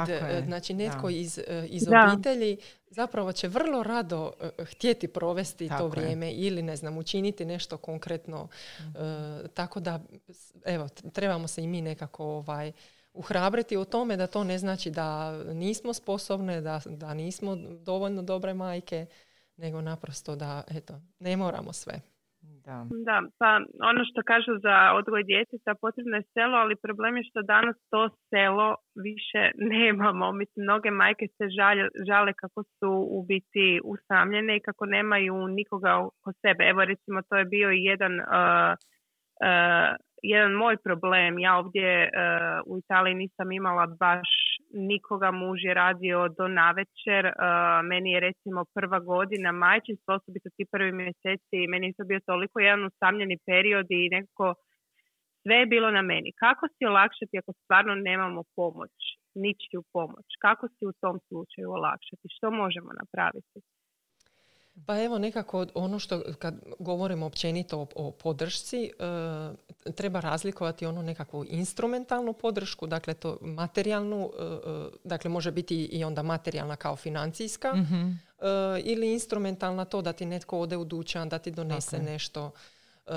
znači netko da. iz, iz obitelji zapravo će vrlo rado htjeti provesti tako to vrijeme je. ili ne znam, učiniti nešto konkretno. Mm-hmm. E, tako da, evo, trebamo se i mi nekako ovaj, uhrabriti u tome da to ne znači da nismo sposobne, da, da nismo dovoljno dobre majke, nego naprosto da, eto, ne moramo sve. Da. da, pa ono što kažu za odgoj djeteta potrebno je selo, ali problem je što danas to selo više nemamo. Mislim, mnoge majke se žalje, žale kako su u biti usamljene i kako nemaju nikoga oko sebe. Evo recimo, to je bio i jedan, uh, uh, jedan moj problem. Ja ovdje uh, u Italiji nisam imala baš nikoga, muž je radio do navečer. Uh, meni je recimo prva godina majčinstva, osobito ti prvi mjeseci, meni je to bio toliko jedan usamljeni period i nekako sve je bilo na meni. Kako si olakšati ako stvarno nemamo pomoć, ničiju pomoć? Kako si u tom slučaju olakšati? Što možemo napraviti? Pa evo nekako ono što kad govorimo općenito o, o podršci, e, treba razlikovati onu nekakvu instrumentalnu podršku, dakle to materijalnu, e, dakle može biti i onda materijalna kao financijska, mm-hmm. e, ili instrumentalna to da ti netko ode u dućan, da ti donese okay. nešto. E,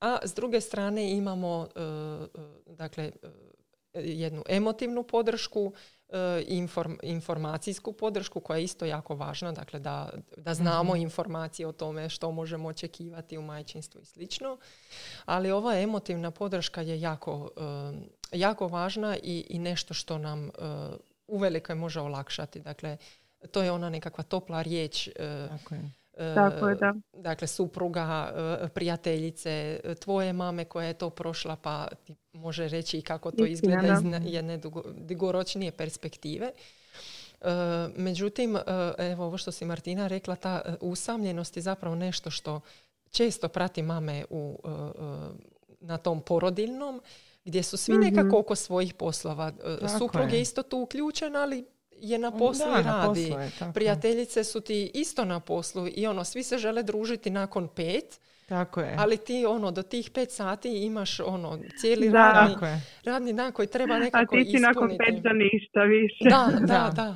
a s druge strane imamo e, dakle jednu emotivnu podršku, Inform, informacijsku podršku koja je isto jako važna, dakle da, da znamo mm-hmm. informacije o tome što možemo očekivati u majčinstvu i slično. Ali ova emotivna podrška je jako, jako važna i, i nešto što nam uvelike može olakšati. Dakle, to je ona nekakva topla riječ. Tako je. E, Tako je, da. Dakle, supruga, prijateljice, tvoje mame koja je to prošla, pa ti može reći kako to Istina, izgleda da. iz jedne dugoročnije perspektive. E, međutim, evo ovo što si Martina rekla, ta usamljenost je zapravo nešto što često prati mame u, na tom porodiljnom, gdje su svi mm-hmm. nekako oko svojih poslova. Tako Suprug je. je isto tu uključen, ali je na poslu da, i radi. Na poslu je, prijateljice su ti isto na poslu i ono, svi se žele družiti nakon pet, tako je. ali ti ono, do tih pet sati imaš ono, cijeli da, radni, radni dan koji treba nekako ispuniti. A ti si ispuniti. nakon pet za ništa više. Da, da, da. da.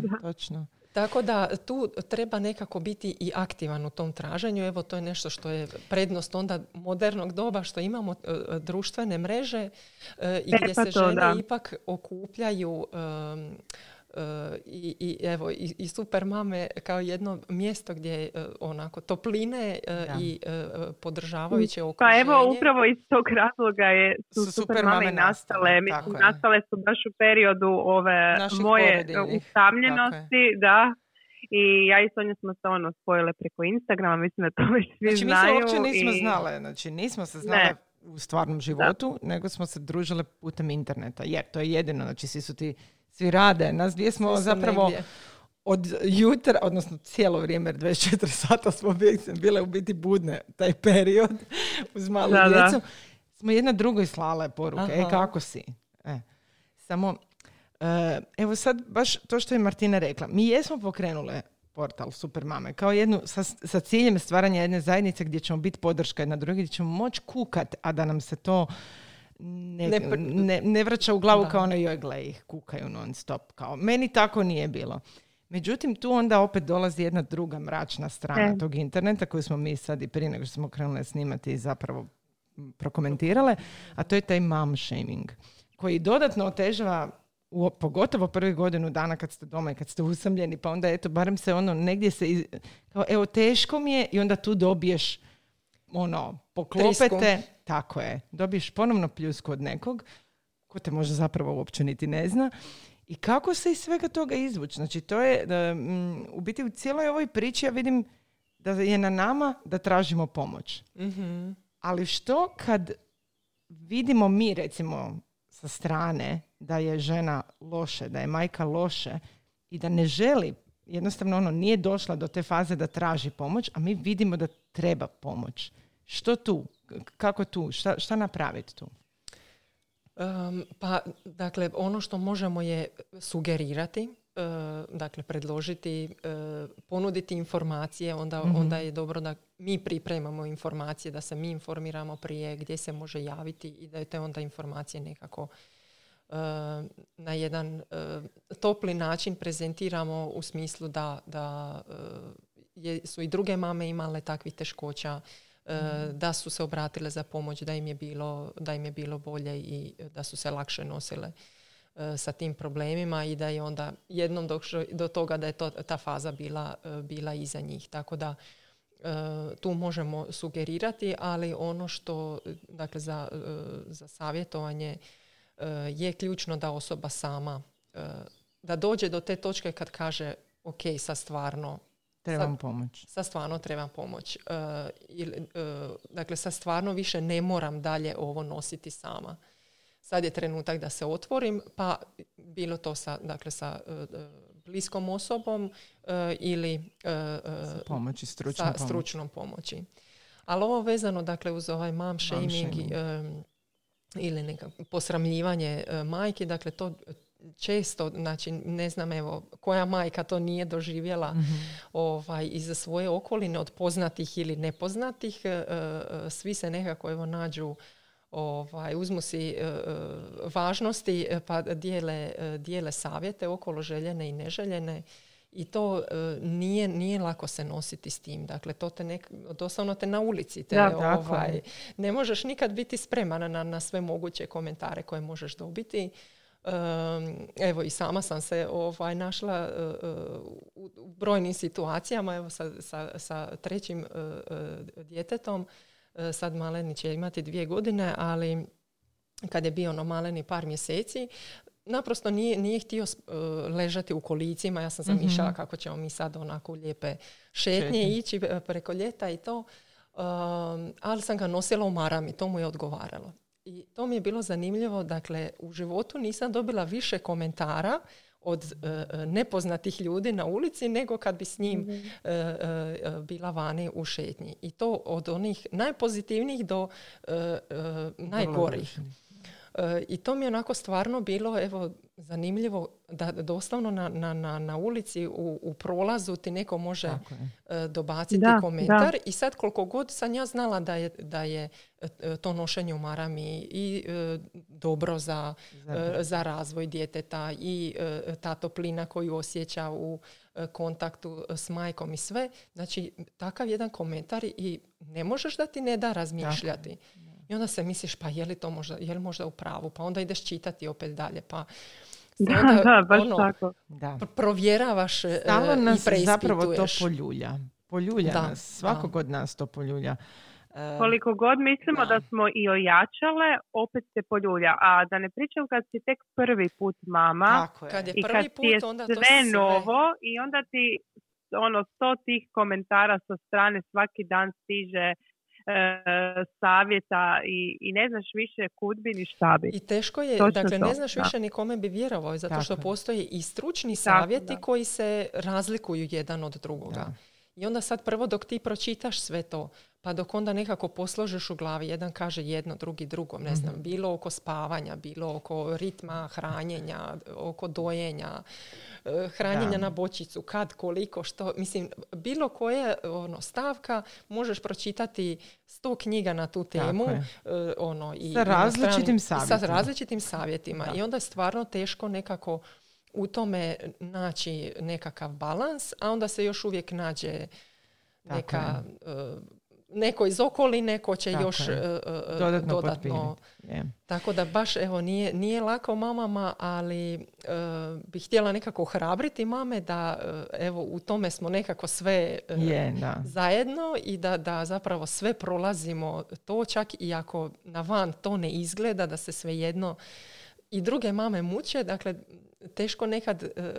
da, da. Točno. Tako da tu treba nekako biti i aktivan u tom traženju. Evo, to je nešto što je prednost onda modernog doba, što imamo e, društvene mreže e, i gdje se žene da. ipak okupljaju e, Uh, i, i evo i, i super mame kao jedno mjesto gdje uh, onako topline uh, i uh, podržavajuće okruženje. Pa evo upravo iz tog razloga je, su, su super, super mame nastale. Mislim, nastale su baš u periodu ove naših moje usamljenosti, da. I ja i Sonja smo se ono spojile preko Instagrama, mislim da to već svi znači, znaju. Znači mi se uopće nismo i... znale, znači nismo se znale ne. u stvarnom životu, da. nego smo se družile putem interneta, jer to je jedino, znači svi su ti svi rade. Nas dvije smo zapravo negdje. od jutra, odnosno cijelo vrijeme, dvadeset četiri sata smo bile u biti budne taj period uz malu da, djecu. Da. Smo jedna drugoj slale poruke. Aha. E, kako si? E. Samo, e, evo sad baš to što je Martina rekla. Mi jesmo pokrenule portal Super mame kao jednu, sa, sa ciljem stvaranja jedne zajednice gdje ćemo biti podrška jedna druga, gdje ćemo moći kukat, a da nam se to Ne, ne, ne vraća u glavu da. kao ono joj gle ih kukaju non stop, kao meni tako nije bilo. Međutim, tu onda opet dolazi jedna druga mračna strana e. tog interneta koju smo mi sad i prije nego što smo krenule snimati i zapravo prokomentirale, a to je taj mom shaming koji dodatno otežava u, pogotovo prvi godinu dana kad ste doma i kad ste usamljeni, pa onda eto barem se ono negdje se iz, kao, evo teško mi je i onda tu dobiješ ono, poklopete, trisku. Tako je, dobiješ ponovno pljusku od nekog ko te možda zapravo uopće niti ne zna. I kako se iz svega toga izvući? Znači, to je, um, u biti u cijeloj ovoj priči ja vidim da je na nama da tražimo pomoć. Mm-hmm. Ali što kad vidimo mi, recimo, sa strane da je žena loše, da je majka loše i da ne želi, jednostavno ono nije došla do te faze da traži pomoć, a mi vidimo da treba pomoć. Što tu? Kako tu? Šta, šta napraviti tu? Um, pa, dakle, ono što možemo je sugerirati, e, dakle, predložiti, e, ponuditi informacije, onda, mm-hmm. onda je dobro da mi pripremamo informacije, da se mi informiramo prije gdje se može javiti i da je te onda informacije nekako e, na jedan e, topli način prezentiramo u smislu da, da e, su i druge mame imale takvih teškoća, Mm-hmm. da su se obratile za pomoć, da im je bilo, da im je bilo bolje i da su se lakše nosile uh, sa tim problemima i da je onda jednom došlo do toga da je to, ta faza bila, uh, bila iza njih. Tako da uh, tu možemo sugerirati, ali ono što dakle, za, uh, za savjetovanje uh, je ključno da osoba sama uh, da dođe do te točke kad kaže ok, sad stvarno trebam pomoć. Sad stvarno trebam pomoć. Uh, ili, uh, dakle, sad stvarno više ne moram dalje ovo nositi sama. Sad je trenutak da se otvorim, pa bilo to sa, dakle, sa uh, bliskom osobom uh, ili uh, sa, pomoći, stručna sa pomoć. stručnom pomoći. Ali ovo vezano dakle, uz ovaj mom shaming um, ili neka posramljivanje uh, majke, dakle to... Često, znači ne znam evo koja majka to nije doživjela mm-hmm. ovaj, iz svoje okoline od poznatih ili nepoznatih, e, svi se nekako evo nađu, ovaj, uzmu si e, važnosti pa dijele, dijele savjete okolo željene i neželjene i to e, nije, nije lako se nositi s tim. Dakle, to te nek, doslovno te na ulici te, da, ovaj, ne možeš nikad biti spreman na, na sve moguće komentare koje možeš dobiti. Evo i sama sam se ovaj, našla uh, u brojnim situacijama evo, sa, sa, sa trećim uh, djetetom. Uh, sad maleni će imati dvije godine, ali kad je bio ono maleni par mjeseci, naprosto nije, nije htio uh, ležati u kolicima. Ja sam zamišljala mm-hmm. kako ćemo mi sad onako u lijepe šetnje Šetnji. ići preko ljeta i to. Um, ali sam ga nosila u marami, to mu je odgovaralo. I to mi je bilo zanimljivo, dakle, u životu nisam dobila više komentara od e, nepoznatih ljudi na ulici nego kad bi s njim mm-hmm. e, e, bila vani u šetnji. I to od onih najpozitivnijih do e, e, najgorih. E, I to mi je onako stvarno bilo evo, zanimljivo da doslovno na, na, na ulici u, u prolazu ti neko može e, dobaciti da, komentar. Da. I sad koliko god sam ja znala da je, da je to nošenje u marami i e, dobro za, e, za razvoj djeteta i e, ta toplina koju osjeća u e, kontaktu s majkom i sve. Znači, takav jedan komentar i ne možeš da ti ne da razmišljati. Tako. I onda se misliš, pa je li to možda, je li možda u pravu? Pa onda ideš čitati opet dalje. Pa da, onda, da, baš ono, tako. Da. Provjeravaš Stalo e, nas i preispituješ. Zapravo to poljulja. Poljulja da, nas. Svakog da. Od nas to poljulja. E, Koliko god mislimo da. da smo i ojačale, opet se poljulja. A da ne pričam kad si tek prvi put mama je. Kad je prvi i kad put, ti je onda sve, sve novo i onda ti ono sto tih komentara sa strane svaki dan stiže E, savjeta i, i ne znaš više kud bi ni šta bi. I teško je, Točno dakle to. ne znaš više da. ni kome bi vjerovao, zato dakle. što postoje i stručni savjeti dakle, koji se razlikuju jedan od drugoga. Da. I onda sad prvo dok ti pročitaš sve to, pa dok onda nekako posložiš u glavi, jedan kaže jedno, drugi drugom, ne znam, mm-hmm. bilo oko spavanja, bilo oko ritma hranjenja, oko dojenja, hranjenja da. na bočicu, kad, koliko, što, mislim, bilo koje ono, stavka možeš pročitati sto knjiga na tu temu. Ono, i, sa različitim savjetima. Sa različitim savjetima. Da. I onda je stvarno teško nekako u tome naći nekakav balans, a onda se još uvijek nađe neka, uh, neko iz okoline ko će tako još uh, dodatno, dodatno. Yeah. Tako da baš evo nije, nije lako mamama, ali uh, bih htjela nekako ohrabriti mame da uh, evo u tome smo nekako sve uh, yeah, da. zajedno i da, da zapravo sve prolazimo to čak i ako na van to ne izgleda da se svejedno i druge mame muče, dakle teško nekad uh,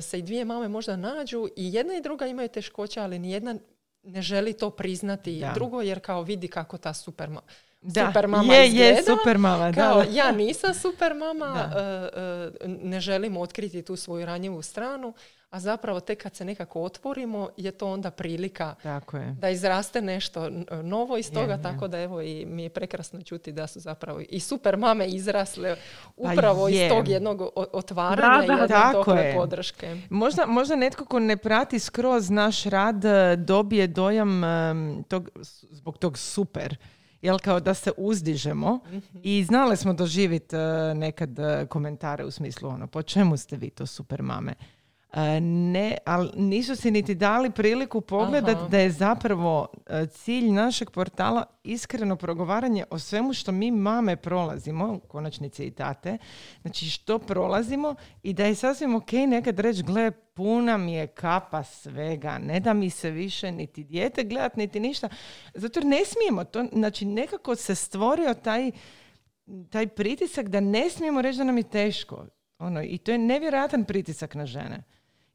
se i dvije mame možda nađu i jedna i druga imaju teškoća, ali nijedna ne želi to priznati. Da. Drugo, jer kao vidi kako ta super mama, da, super mama je, izgleda. Je, super mama, kao, da, da. Ja nisam super mama, uh, uh, ne želim otkriti tu svoju ranjivu stranu, a zapravo tek kad se nekako otvorimo je to onda prilika da izraste nešto novo iz toga, je, tako je. Da evo i mi je prekrasno čuti da su zapravo i super mame izrasle upravo iz tog jednog otvaranja, da, da, i jedne tople podrške. Možda, možda netko ko ne prati skroz naš rad dobije dojam tog, zbog tog super, jel, kao da se uzdižemo, mm-hmm. i znali smo doživjeti nekad komentare u smislu ono, po čemu ste vi to super mame? Ne, ali nisu si niti dali priliku pogledati, aha. da je zapravo cilj našeg portala iskreno progovaranje o svemu što mi mame prolazimo, u konačnici i tate, znači što prolazimo, i da je sasvim ok nekad reći, gle, puna mi je kapa svega, ne da mi se više niti dijete gledat, niti ništa, zato jer ne smijemo to, znači nekako se stvorio taj, taj pritisak da ne smijemo reći da nam je teško, ono, i to je nevjerojatan pritisak na žene.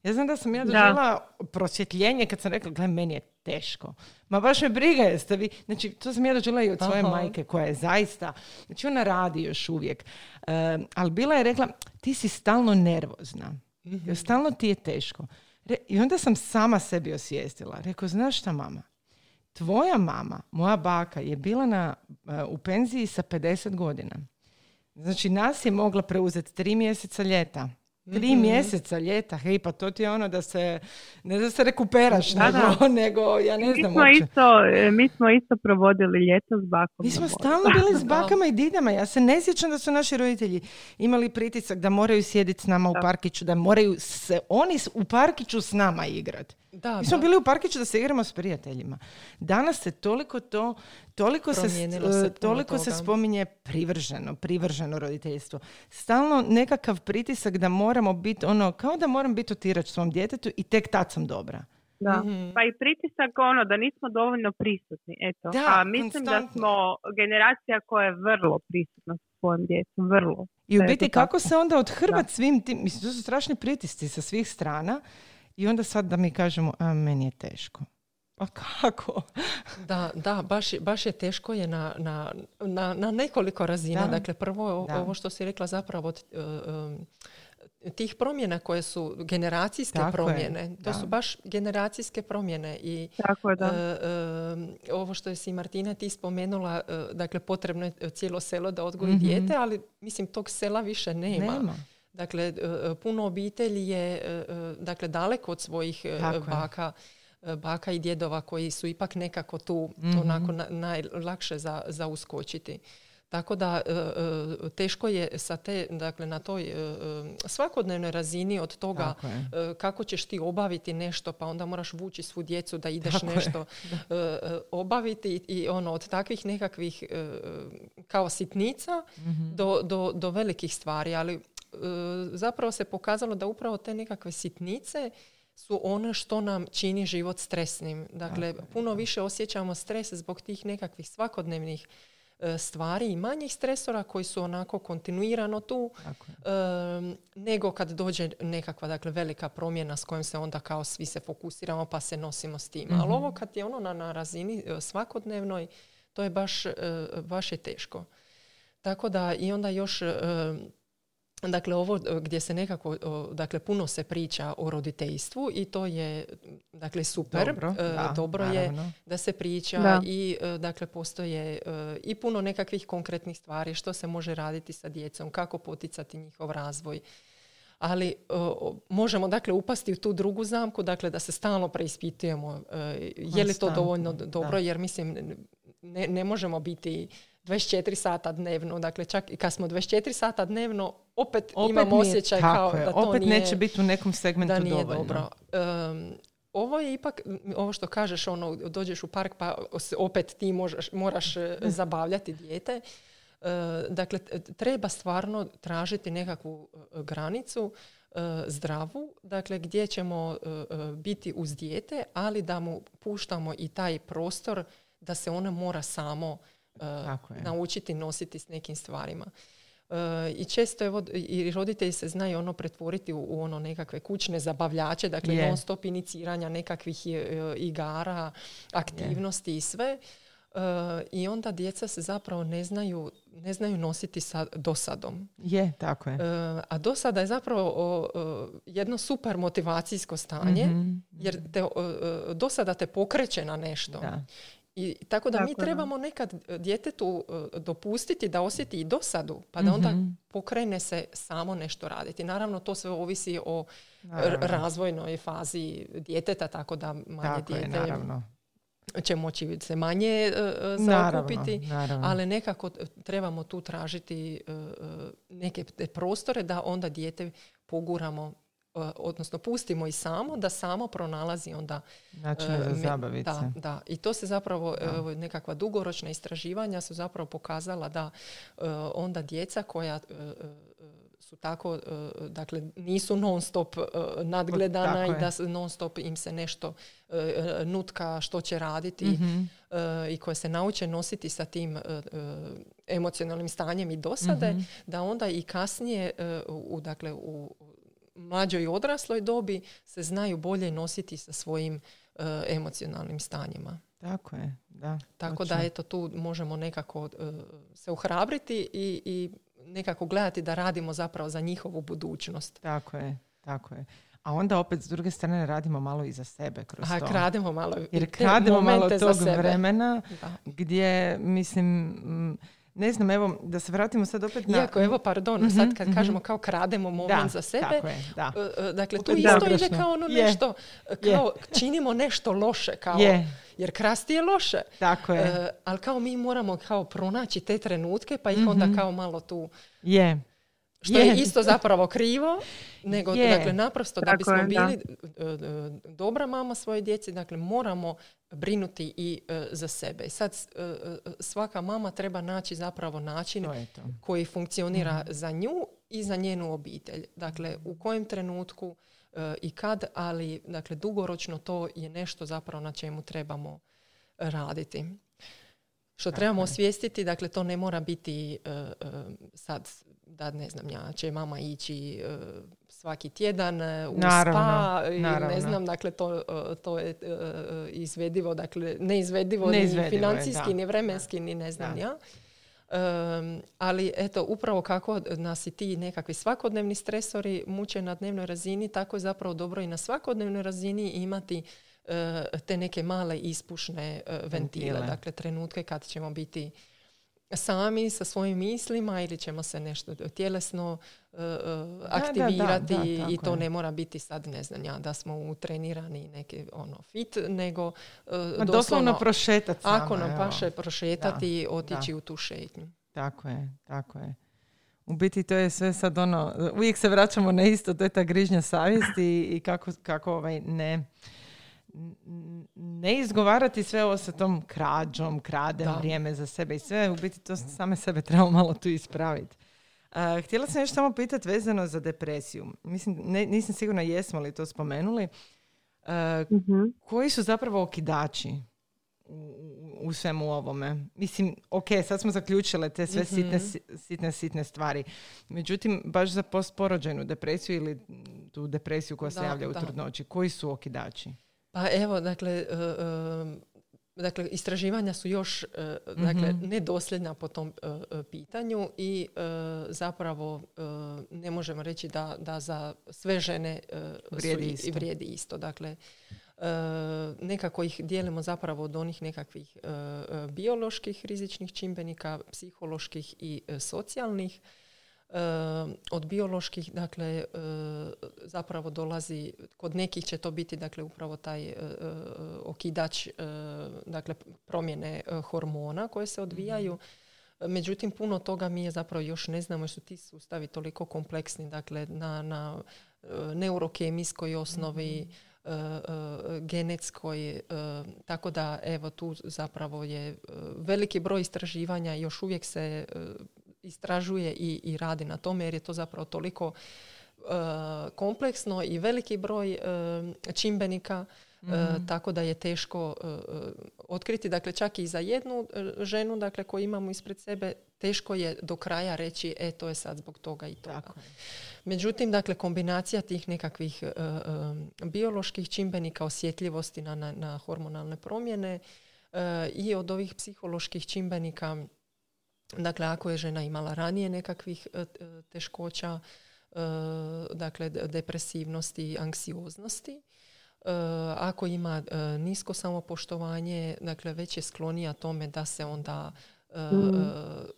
Ja znam da sam ja doživjela prosvjetljenje kad sam rekla, gle, meni je teško. Ma baš me briga jeste vi. Znači, to sam ja doživjela i od svoje, aha. majke koja je zaista, znači ona radi još uvijek. Uh, ali bila je rekla, ti si stalno nervozna. Mm-hmm. Stalno ti je teško. Re, I onda sam sama sebi osvijestila. Rekao, znaš šta mama? Tvoja mama, moja baka, je bila na, uh, u penziji sa pedeset godina. Znači, nas je mogla preuzeti tri mjeseca ljeta. Tri mm-hmm. mjeseca ljeta, hej, pa to ti je ono da se, ne da se rekuperaš, da, nego, da. nego ja ne mi znam smo isto, mi smo isto provodili ljeto s bakom. Mi smo stalno bili s bakama i didama. Ja se ne sjećam da su naši roditelji imali pritisak da moraju sjediti s nama, da. U parkiću, da moraju se oni u parkiću s nama igrati. Da, mi smo da. bili u parkiću da se igramo s prijateljima. Danas se toliko to, toliko Promijenilo se, se toliko toga. se spominje privrženo, privrženo roditeljstvo. Stalno nekakav pritisak da moramo biti ono, kao da moram biti otirač svom djetetu i tek tad sam dobra. Da, mm-hmm. pa i pritisak ono da nismo dovoljno prisutni, eto. Da, a mislim konstantno. Da smo generacija koja je vrlo prisutna s svojim djecom, vrlo. I u biti kako tako. se onda od Hrvat svim tim, mislim, to su strašni pritisci sa svih strana. I onda sad da mi kažemo, a meni je teško. Pa kako? Da, da, baš, baš je teško je na, na, na, na nekoliko razina. Da. Dakle, prvo je o, ovo što si rekla zapravo t, um, tih promjena koje su generacijske Tako promjene. Je, to su baš generacijske promjene. I Tako je, da. Uh, um, ovo što je si, Martina, ti spomenula, uh, dakle, potrebno je cijelo selo da odgoji mm-hmm. dijete, ali mislim, tog sela više nema. nema. Dakle, puno obitelji je, dakle, daleko od svojih baka, baka i djedova koji su ipak nekako tu, mm-hmm. onako na, najlakše za, za uskočiti. Tako da teško je sa te, dakle, na toj svakodnevnoj razini od toga kako ćeš ti obaviti nešto, pa onda moraš vući svu djecu da ideš Tako nešto obaviti, i ono od takvih nekakvih kao sitnica mm-hmm. do, do, do velikih stvari, ali zapravo se pokazalo da upravo te nekakve sitnice su ono što nam čini život stresnim. Dakle, puno više osjećamo stres zbog tih nekakvih svakodnevnih stvari i manjih stresora koji su onako kontinuirano tu, um, nego kad dođe nekakva, dakle, velika promjena s kojom se onda kao svi se fokusiramo pa se nosimo s tim. Mm-hmm. Ali ovo kad je ono na, na razini svakodnevnoj, to je baš, baš je teško. Tako da i onda još... Um, Dakle, ovo gdje se nekako, dakle, puno se priča o roditeljstvu i to je, dakle, super. Dobro, da, Dobro je da se priča da. i, dakle, postoje i puno nekakvih konkretnih stvari što se može raditi sa djecom, kako poticati njihov razvoj. Ali uh, možemo, dakle, upasti u tu drugu zamku, dakle, da se stalno preispitujemo uh, je li to dovoljno dobro, da. jer, mislim, ne, ne možemo biti dvadeset četiri sata dnevno, dakle, čak i kad smo dvadeset četiri sata dnevno, opet, opet imamo osjećaj kao je. da to opet nije, neće biti u nekom segmentu da nije dobro. Um, ovo je ipak, ovo što kažeš, ono, dođeš u park pa opet ti možeš, moraš zabavljati dijete. Uh, dakle, treba stvarno tražiti nekakvu granicu uh, zdravu, dakle, gdje ćemo uh, biti uz dijete, ali da mu puštamo i taj prostor da se ono mora samo Uh, naučiti nositi s nekim stvarima. I često evo, i roditelji se znaju ono pretvoriti u, u ono nekakve kućne zabavljače, dakle yeah. non stop iniciranja nekakvih igara, aktivnosti yeah. i sve. Uh, I onda djeca se zapravo ne znaju, ne znaju nositi sa dosadom. Je, tako je. Uh, a dosada je zapravo uh, jedno super motivacijsko stanje, mm-hmm. jer te, uh, dosada te pokreće na nešto. Da. I, tako da tako mi trebamo da. nekad djetetu uh, dopustiti da osjeti i dosadu, pa da mm-hmm. onda pokrene se samo nešto raditi. Naravno, to sve ovisi o r- razvojnoj fazi djeteta, tako da manje tako dijete... Je, naravno. će moći se manje uh, zaokupiti, ali nekako trebamo tu tražiti uh, neke prostore da onda dijete poguramo, uh, odnosno pustimo i samo, da samo pronalazi onda... Način uh, za zabaviti se. Da, da. I to se zapravo, uh, nekakva dugoročna istraživanja su zapravo pokazala da uh, onda djeca koja... Uh, su tako, dakle, nisu non stop nadgledana i da non stop im se nešto nutka što će raditi, mm-hmm. i koje se nauče nositi sa tim emocionalnim stanjem i dosade, mm-hmm. da onda i kasnije, u, dakle, u mlađoj odrasloj dobi se znaju bolje nositi sa svojim emocionalnim stanjima. Tako je, da. Tako oči. Da, eto, tu možemo nekako se uhrabriti i, i nekako gledati da radimo zapravo za njihovu budućnost. Tako je, tako je. A onda opet s druge strane radimo malo i za sebe kroz to. A krademo malo. Jer krademo malo tog vremena da. gdje, mislim... Ne znam, evo, da se vratimo sad opet na... Iako, evo, pardon, mm-hmm, sad kad mm-hmm. kažemo kao krademo moment da, za sebe, tako je, da. Dakle, tu isto da, ide kao ono je. nešto, kao je. činimo nešto loše, kao, je. jer krasti je loše. Tako je. E, ali kao mi moramo kao pronaći te trenutke, pa ih mm-hmm. onda kao malo tu... Je. Što je. je isto zapravo krivo, nego je. dakle, naprosto tako da bismo je, bili da. dobra mama svoje djeci, dakle, moramo brinuti i uh, za sebe. I sad uh, svaka mama treba naći zapravo način to to. koji funkcionira mm-hmm. za nju i za njenu obitelj. Dakle, u kojem trenutku uh, i kad, ali dakle, dugoročno to je nešto zapravo na čemu trebamo raditi. Što trebamo osvijestiti, dakle, to ne mora biti uh, uh, sad, da ne znam ja, će mama ići uh, svaki tjedan u naravno, spa, naravno. ne znam, dakle, to, uh, to je uh, izvedivo, dakle, neizvedivo, neizvedivo ni financijski, je, ni vremenski, ni ne znam da. ja. Um, ali eto, upravo kako nas i ti nekakvi svakodnevni stresori muče na dnevnoj razini, tako je zapravo dobro i na svakodnevnoj razini imati te neke male ispušne ventile, dakle trenutke kad ćemo biti sami sa svojim mislima ili ćemo se nešto tjelesno uh, aktivirati da, da, da, da, i to je. ne mora biti sad, ne znam ja, da smo utrenirani neki ono fit, nego uh, doslovno, doslovno prošetati sama, ako nam paše prošetati, da, otići da. u tu šetnju. Tako je, tako je. U biti to je sve sad ono, uvijek se vraćamo na isto, to je ta grižnja savjesti i kako, kako ovaj ne... ne izgovarati sve ovo sa tom krađom, kradem da. vrijeme za sebe i sve, u biti to same sebe trebamo malo tu ispraviti. Uh, htjela sam nešto samo pitati vezano za depresiju. Mislim, ne, nisam sigurna jesmo li to spomenuli. Uh, uh-huh. Koji su zapravo okidači u, u svemu ovome? Mislim, ok, sad smo zaključile te sve uh-huh. sitne, sitne, sitne stvari. Međutim, baš za postporođajnu depresiju ili tu depresiju koja se da, javlja u da. trudnoći, koji su okidači? Pa evo, dakle, uh, dakle, istraživanja su još uh, mm-hmm. dakle, nedosljedna po tom uh, pitanju i uh, zapravo uh, ne možemo reći da, da za sve žene uh, vrijedi, su, isto. vrijedi isto. Dakle, uh, nekako ih dijelimo zapravo od onih nekakvih uh, bioloških rizičnih čimbenika, psiholoških i uh, socijalnih. Uh, od bioloških, dakle, uh, zapravo dolazi, kod nekih će to biti, dakle, upravo taj uh, okidač, uh, dakle, promjene uh, hormona koje se odvijaju. Mm-hmm. Međutim, puno toga mi je zapravo još ne znamo jer su ti sustavi toliko kompleksni, dakle, na, na uh, neurokemijskoj osnovi, mm-hmm. Uh, uh, genetskoj, uh, tako da, evo, tu zapravo je uh, veliki broj istraživanja, još uvijek se uh, istražuje i, i radi na tome jer je to zapravo toliko uh, kompleksno i veliki broj uh, čimbenika mm-hmm. tako da je teško otkriti. Dakle, čak i za jednu ženu, dakle, koju imamo ispred sebe, teško je do kraja reći, e, to je sad zbog toga i toga. Tako. Međutim, dakle, kombinacija tih nekakvih uh, uh, bioloških čimbenika, osjetljivosti na, na, na hormonalne promjene uh, i od ovih psiholoških čimbenika, dakle, ako je žena imala ranije nekakvih uh, teškoća, uh, dakle, depresivnosti, anksioznosti, Uh, ako ima uh, nisko samopoštovanje, dakle već je sklonija tome da se onda uh, mm.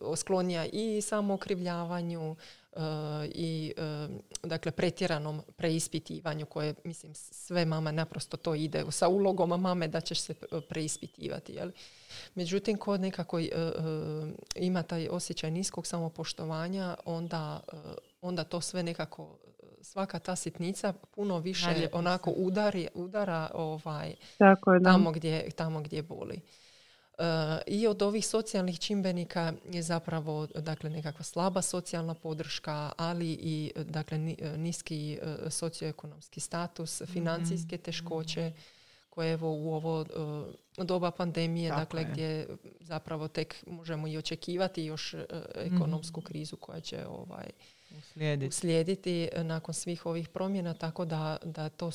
uh, sklonija i samookrivljavanju uh, i uh, dakle pretjeranom preispitivanju koje, mislim, sve mame naprosto to ide sa ulogom mame da ćeš se preispitivati. Jel? Međutim, ko nekako uh, ima taj osjećaj niskog samopoštovanja, onda, uh, onda to sve nekako, svaka ta sitnica puno više Najljepno onako udari, udara ovaj, Tako je, tamo, gdje, tamo gdje boli. E, I od ovih socijalnih čimbenika je zapravo, dakle, nekakva slaba socijalna podrška, ali i, dakle, niski socioekonomski status, financijske teškoće koje, evo, u ovo doba pandemije, Tako dakle, je. gdje zapravo tek možemo i očekivati još ekonomsku krizu koja će ovaj, Uslijediti. uslijediti nakon svih ovih promjena, tako da, da to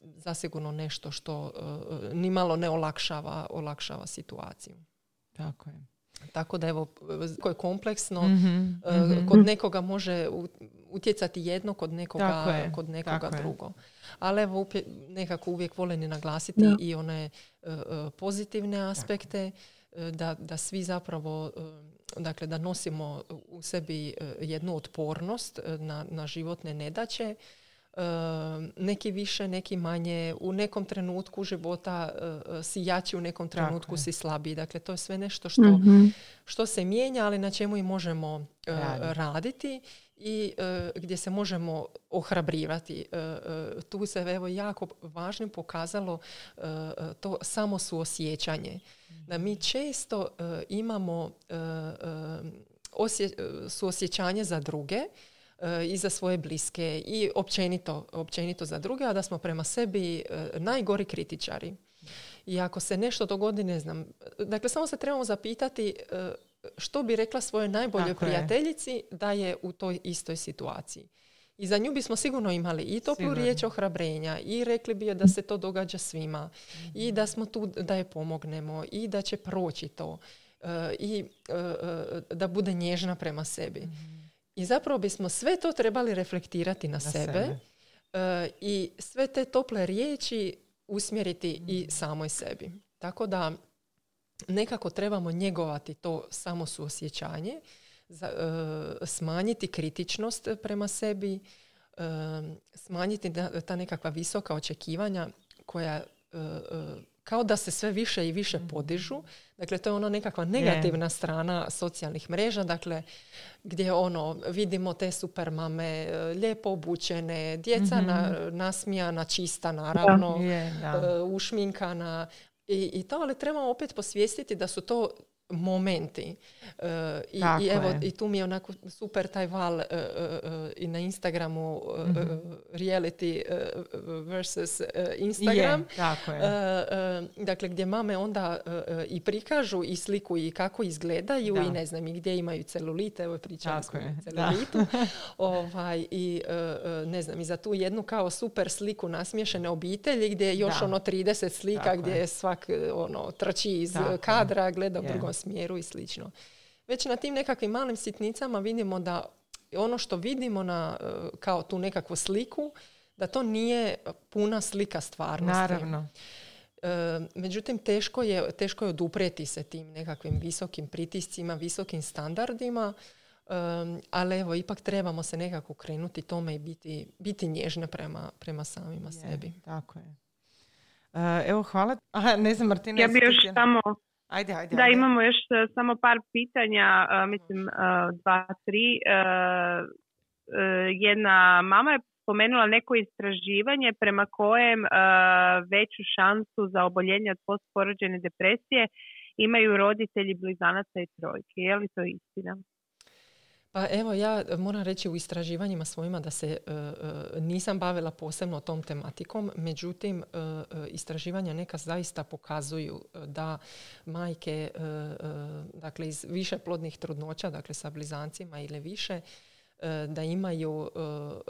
zasigurno nešto što uh, nimalo ne olakšava, olakšava situaciju. Tako je. Tako da, evo, koje je kompleksno, mm-hmm, mm-hmm. kod nekoga može utjecati jedno, kod nekoga, je, kod nekoga drugo. Je. Ali evo, nekako uvijek volim naglasiti no. i one uh, pozitivne aspekte, da, da svi zapravo... Uh, Dakle, da nosimo u sebi jednu otpornost na, na životne nedaće, e, neki više, neki manje, u nekom trenutku života e, si jači, u nekom trenutku si slabiji. Dakle, to je sve nešto što, mm-hmm. što se mijenja, ali na čemu i možemo e, raditi i e, gdje se možemo ohrabrivati. E, tu se, evo, jako važnim pokazalo e, to samo suosjećanje. Da mi često uh, imamo uh, osje- suosjećanje za druge uh, i za svoje bliske i općenito, općenito za druge, a da smo prema sebi uh, najgori kritičari. I ako se nešto dogodi, ne znam, dakle, samo se trebamo zapitati uh, što bi rekla svojoj najboljoj Tako prijateljici je. da je u toj istoj situaciji. I za nju bismo sigurno imali i toplu sigurno. riječ ohrabrenja i rekli bi joj da se to događa svima, mm-hmm. i da smo tu da je pomognemo i da će proći to uh, i uh, da bude nježna prema sebi. Mm-hmm. I zapravo bismo sve to trebali reflektirati na, na sebe, sebe. Uh, i sve te tople riječi usmjeriti mm-hmm. i samoj sebi. Tako da nekako trebamo njegovati to samo suosjećanje, Za, e, smanjiti kritičnost prema sebi, e, smanjiti da, ta nekakva visoka očekivanja koja e, e, kao da se sve više i više podižu. Dakle, to je ona nekakva negativna ne. strana socijalnih mreža, dakle, gdje ono, vidimo te super mame, lijepo obučene, djeca mm-hmm. na, nasmijana, čista naravno, da, je, da. E, ušminkana i, i to, ali trebamo opet posvijestiti da su to momenti. Uh, i, i, evo, i tu mi je onako super taj val uh, uh, i na Instagramu uh, mm-hmm. uh, reality uh, versus uh, Instagram. Je, tako je. Uh, uh, dakle, gdje mame onda uh, i prikažu i sliku i kako izgledaju da. i ne znam i gdje imaju celulite. Evo, pričali smo o celulitu. ovaj, i, uh, ne znam, i za tu jednu kao super sliku nasmiješene obitelji gdje je još da. ono trideset slika tako gdje je svak ono, trči iz tako kadra, gleda u drugom smjeru i slično. Već na tim nekakvim malim sitnicama vidimo da ono što vidimo na, kao tu nekakvu sliku, da to nije puna slika stvarnosti. Naravno. E, međutim, teško je, teško je oduprijeti se tim nekakvim visokim pritiscima, visokim standardima, e, ali evo, ipak trebamo se nekako krenuti tome i biti, biti nježne prema, prema samima je, sebi. Tako je. Evo, hvala. Aha, ne znam, Martina. Ja bih još samo... Ajde, ajde, da, ajde. Imamo još uh, samo par pitanja, uh, mislim uh, dva, tri. Uh, uh, jedna mama je spomenula neko istraživanje prema kojem uh, veću šansu za oboljenje od postporođajne depresije imaju roditelji blizanaca i trojke. Je li to istina? Pa evo, ja moram reći u istraživanjima svojima da se e, nisam bavila posebno tom tematikom, međutim e, istraživanja neka zaista pokazuju da majke e, dakle, iz više plodnih trudnoća, dakle sa blizancima ili više, e, da imaju e,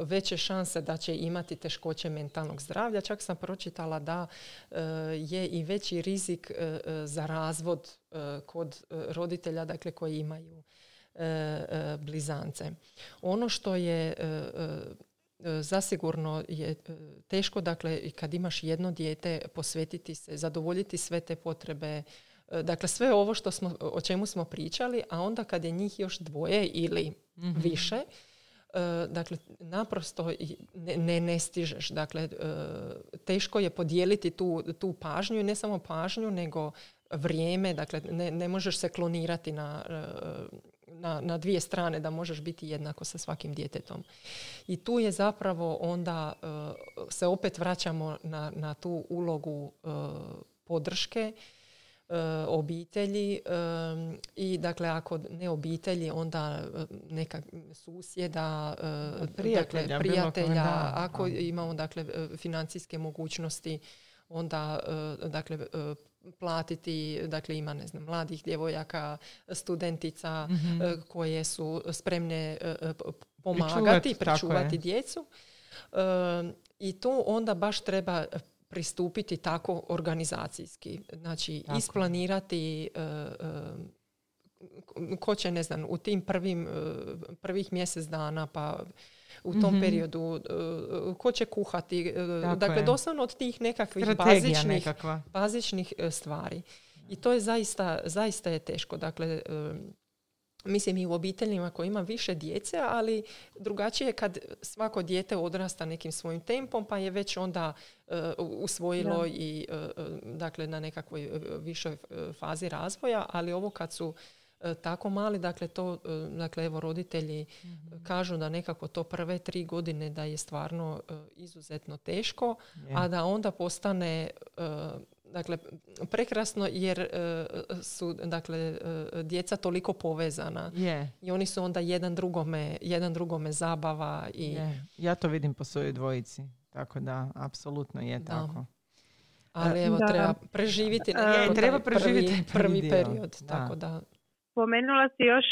veće šanse da će imati teškoće mentalnog zdravlja. Čak sam pročitala da e, je i veći rizik e, za razvod e, kod roditelja, dakle, koji imaju blizance. Ono što je zasigurno je teško, dakle, kad imaš jedno dijete, posvetiti se, zadovoljiti sve te potrebe, dakle sve ovo što smo, o čemu smo pričali, a onda kad je njih još dvoje ili mm-hmm. više, dakle naprosto ne, ne, ne stižeš. Dakle, teško je podijeliti tu, tu pažnju, i ne samo pažnju, nego vrijeme, dakle ne, ne možeš se klonirati na, na, na dvije strane da možeš biti jednako sa svakim djetetom. I tu je zapravo onda uh, se opet vraćamo na, na tu ulogu uh, podrške uh, obitelji uh, i dakle ako ne obitelji onda neka susjeda, uh, prijatelja, dakle, prijatelja da, ako imamo dakle financijske mogućnosti onda uh, dakle uh, platiti, dakle ima, ne znam, mladih djevojaka, studentica mm-hmm. koje su spremne pomagati, pričuvati djecu. E, I to onda baš treba pristupiti tako organizacijski. Znači, tako. Isplanirati e, e, ko će, ne znam, u tim prvim, prvih mjesec dana pa u tom mm-hmm. periodu, ko će kuhati, tako dakle je. Doslovno od tih nekakvih bazičnih, bazičnih stvari. I to je zaista, zaista je teško. Dakle, mislim i u obiteljima koji ima više djece, ali drugačije je kad svako dijete odrasta nekim svojim tempom, pa je već onda usvojilo ja. i dakle, na nekakvoj višoj fazi razvoja, ali ovo kad su tako mali, dakle, to, dakle evo, roditelji mm-hmm. kažu da nekako to prve tri godine da je stvarno izuzetno teško, yeah. a da onda postane dakle, prekrasno jer su dakle, djeca toliko povezana yeah. i oni su onda jedan drugome, jedan drugome zabava. I... Yeah. Ja to vidim po svojoj dvojici, tako da apsolutno je da. tako. Ali evo, da. treba preživiti, e, treba preživiti prvi, prvi, prvi period, da. tako da... Spomenula si još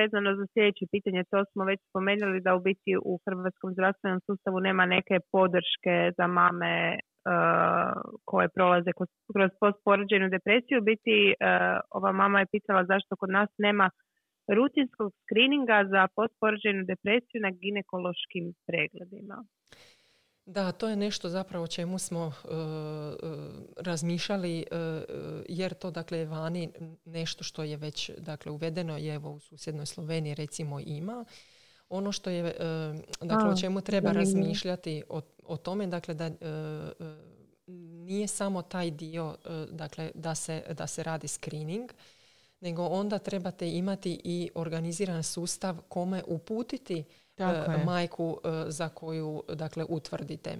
vezano za sljedeće pitanje, to smo već spomenuli da u biti u hrvatskom zdravstvenom sustavu nema neke podrške za mame uh, koje prolaze kroz postporođajnu depresiju. U biti uh, ova mama je pitala zašto kod nas nema rutinskog skrininga za postporođajnu depresiju na ginekološkim pregledima. Da, to je nešto zapravo o čemu smo uh, razmišljali uh, jer to dakle vani nešto što je već dakle uvedeno je evo u susjednoj Sloveniji recimo ima. Ono što je uh, dakle A, o čemu treba razmišljati o, o tome dakle da uh, nije samo taj dio uh, dakle da se da se radi screening, nego onda trebate imati i organiziran sustav kome uputiti majku za koju dakle, utvrdite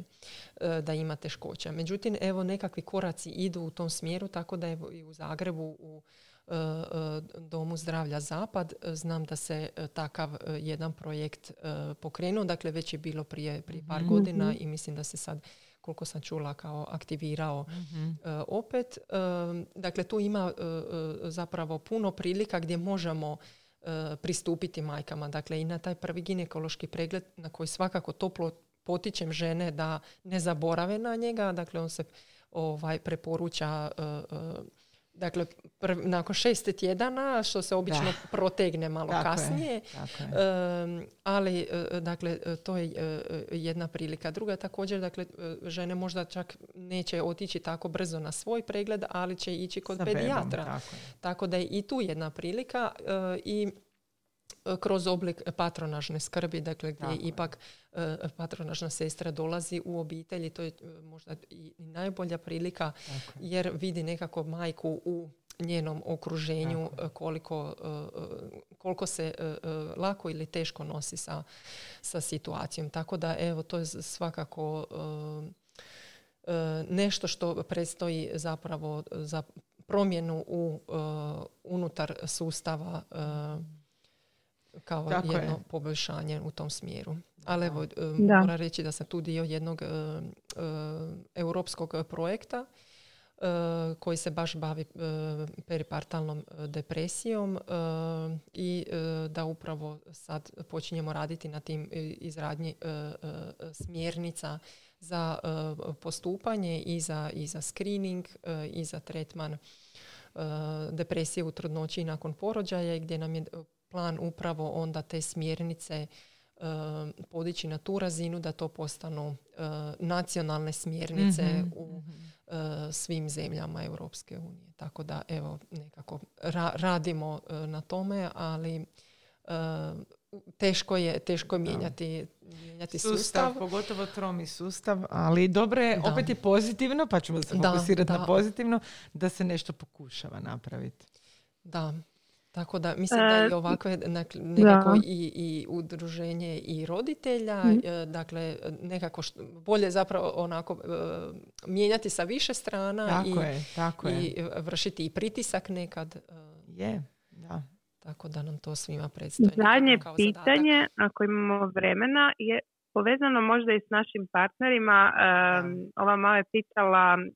da ima teškoća. Međutim, evo nekakvi koraci idu u tom smjeru, tako da evo i u Zagrebu u Domu zdravlja Zapad znam da se takav jedan projekt pokrenuo. Dakle, već je bilo prije, prije par mm-hmm. godina i mislim da se sad, koliko sam čula, kao aktivirao mm-hmm. opet. Dakle, tu ima zapravo puno prilika gdje možemo pristupiti majkama. Dakle, i na taj prvi ginekološki pregled na koji svakako toplo potičem žene da ne zaborave na njega. Dakle, on se ovaj, preporuča uh, dakle, prv, nakon šest tjedana, što se obično da. protegne malo tako kasnije. Je, tako je. Um, ali, dakle, to je jedna prilika. Druga je također, dakle, žene možda čak neće otići tako brzo na svoj pregled, ali će ići kod Sa pedijatra. Bedom, tako. tako da je i tu jedna prilika uh, i kroz oblik patronažne skrbi, dakle gdje tako. ipak patronažna sestra dolazi u obitelji, to je možda i najbolja prilika tako. jer vidi nekako majku u njenom okruženju koliko, koliko se lako ili teško nosi sa, sa situacijom. Tako da evo to je svakako nešto što predstoji zapravo za promjenu u, unutar sustava kao tako jedno je. Poboljšanje u tom smjeru. Ali evo, da. Moram reći da sam tu dio jednog uh, uh, europskog projekta uh, koji se baš bavi uh, peripartalnom depresijom uh, i uh, da upravo sad počinjemo raditi na tim izradnji uh, uh, smjernica za uh, postupanje i za, i za screening uh, i za tretman uh, depresije u trudnoći i nakon porođaja, gdje nam je plan upravo onda te smjernice uh, podići na tu razinu da to postanu uh, nacionalne smjernice mm-hmm. u uh, svim zemljama Europske unije. Tako da evo nekako ra- radimo uh, na tome, ali uh, teško je, teško je mijenjati, mijenjati sustav, sustav. Pogotovo tromi sustav, ali dobro je, opet je pozitivno, pa ćemo se fokusirati na pozitivno, da se nešto pokušava napraviti. Da, tako da mislim e, da je ovakve nekako i, i udruženje i roditelja, mm. dakle nekako što, bolje zapravo onako mijenjati sa više strana tako i, je, tako i je. Vršiti i pritisak nekad. Je, da. Tako da nam to svima predstoji. Zadnje pitanje, zadatak. Ako imamo vremena, je povezano možda i s našim partnerima. Um, ova mala je pitala uh,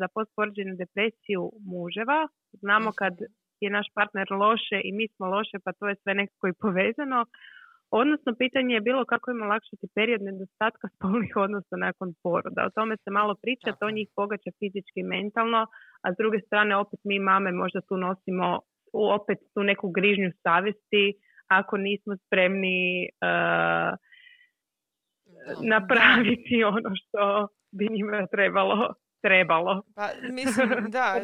za postporođajnu depresiju muževa. Znamo kad je naš partner loše i mi smo loše, pa to je sve nekako i povezano. Odnosno, pitanje je bilo kako im olakšati period nedostatka spolnih odnosa nakon poroda. O tome se malo priča, to njih pogađa fizički i mentalno, a s druge strane opet mi mame možda tu nosimo opet tu neku grižnju savjesti ako nismo spremni uh, napraviti ono što bi njima trebalo. trebalo. Pa, mislim, da,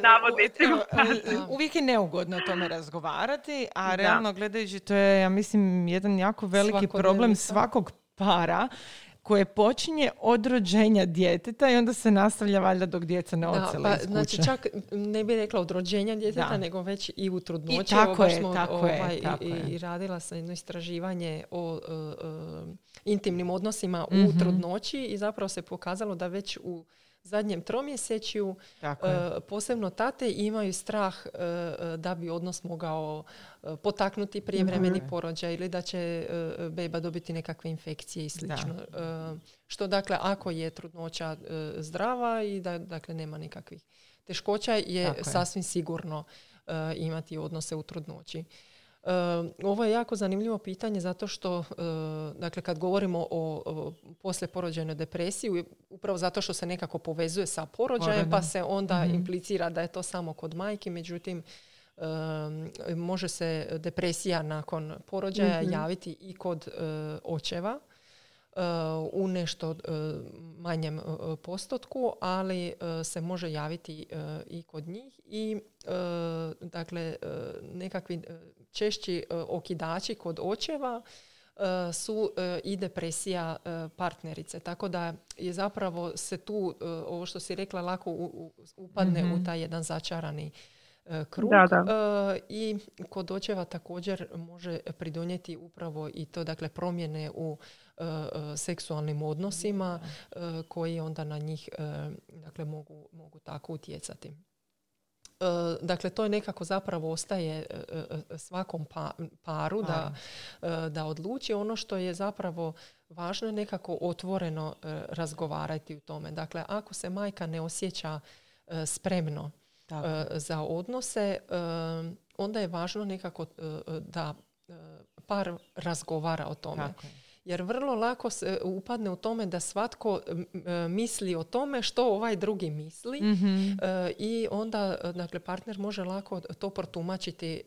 u, uvijek je neugodno o tome razgovarati, a da. Realno gledajući to je, ja mislim, jedan jako veliki Svako problem delika. Svakog para koje počinje od rođenja djeteta i onda se nastavlja valjda dok djeca ne odsele pa, iz kuće. Znači čak ne bih rekla od rođenja djeteta, da. Nego već i u trudnoći. I tako je, smo, tako ovaj, je. Tako i, je. I radila sam jedno istraživanje o uh, uh, intimnim odnosima mm-hmm. u trudnoći i zapravo se pokazalo da već u zadnjem tromjesečju uh, posebno tate imaju strah uh, da bi odnos mogao uh, potaknuti prijevremeni mm-hmm. porođaj ili da će uh, beba dobiti nekakve infekcije i slično. Da. Uh, što dakle ako je trudnoća uh, zdrava i da dakle nema nikakvih teškoća je Tako sasvim je. Sigurno uh, imati odnose u trudnoći. Uh, ovo je jako zanimljivo pitanje zato što uh, dakle, kad govorimo o, o posleporođajnoj depresiji, upravo zato što se nekako povezuje sa porođajem, pa se onda mm-hmm. implicira da je to samo kod majki, međutim uh, može se depresija nakon porođaja mm-hmm. javiti i kod uh, očeva uh, u nešto uh, manjem uh, postotku, ali uh, se može javiti uh, i kod njih i uh, dakle uh, nekakvi uh, češći uh, okidači kod očeva uh, su uh, i depresija uh, partnerice. Tako da je zapravo se tu, uh, ovo što si rekla, lako u, u, upadne mm-hmm. u taj jedan začarani uh, krug. Da, da. Uh, I kod očeva također može pridonijeti upravo i to, dakle, promjene u uh, seksualnim odnosima uh, koji onda na njih uh, dakle, mogu, mogu tako utjecati. Dakle, to je nekako zapravo ostaje svakom paru da, da odluči. Ono što je zapravo važno je nekako otvoreno razgovarati u tome. Dakle, ako se majka ne osjeća spremno Tako. Za odnose, onda je važno nekako da par razgovara o tome. Tako. Jer vrlo lako se upadne u tome da svatko misli o tome što ovaj drugi misli mm-hmm. i onda dakle, partner može lako to protumačiti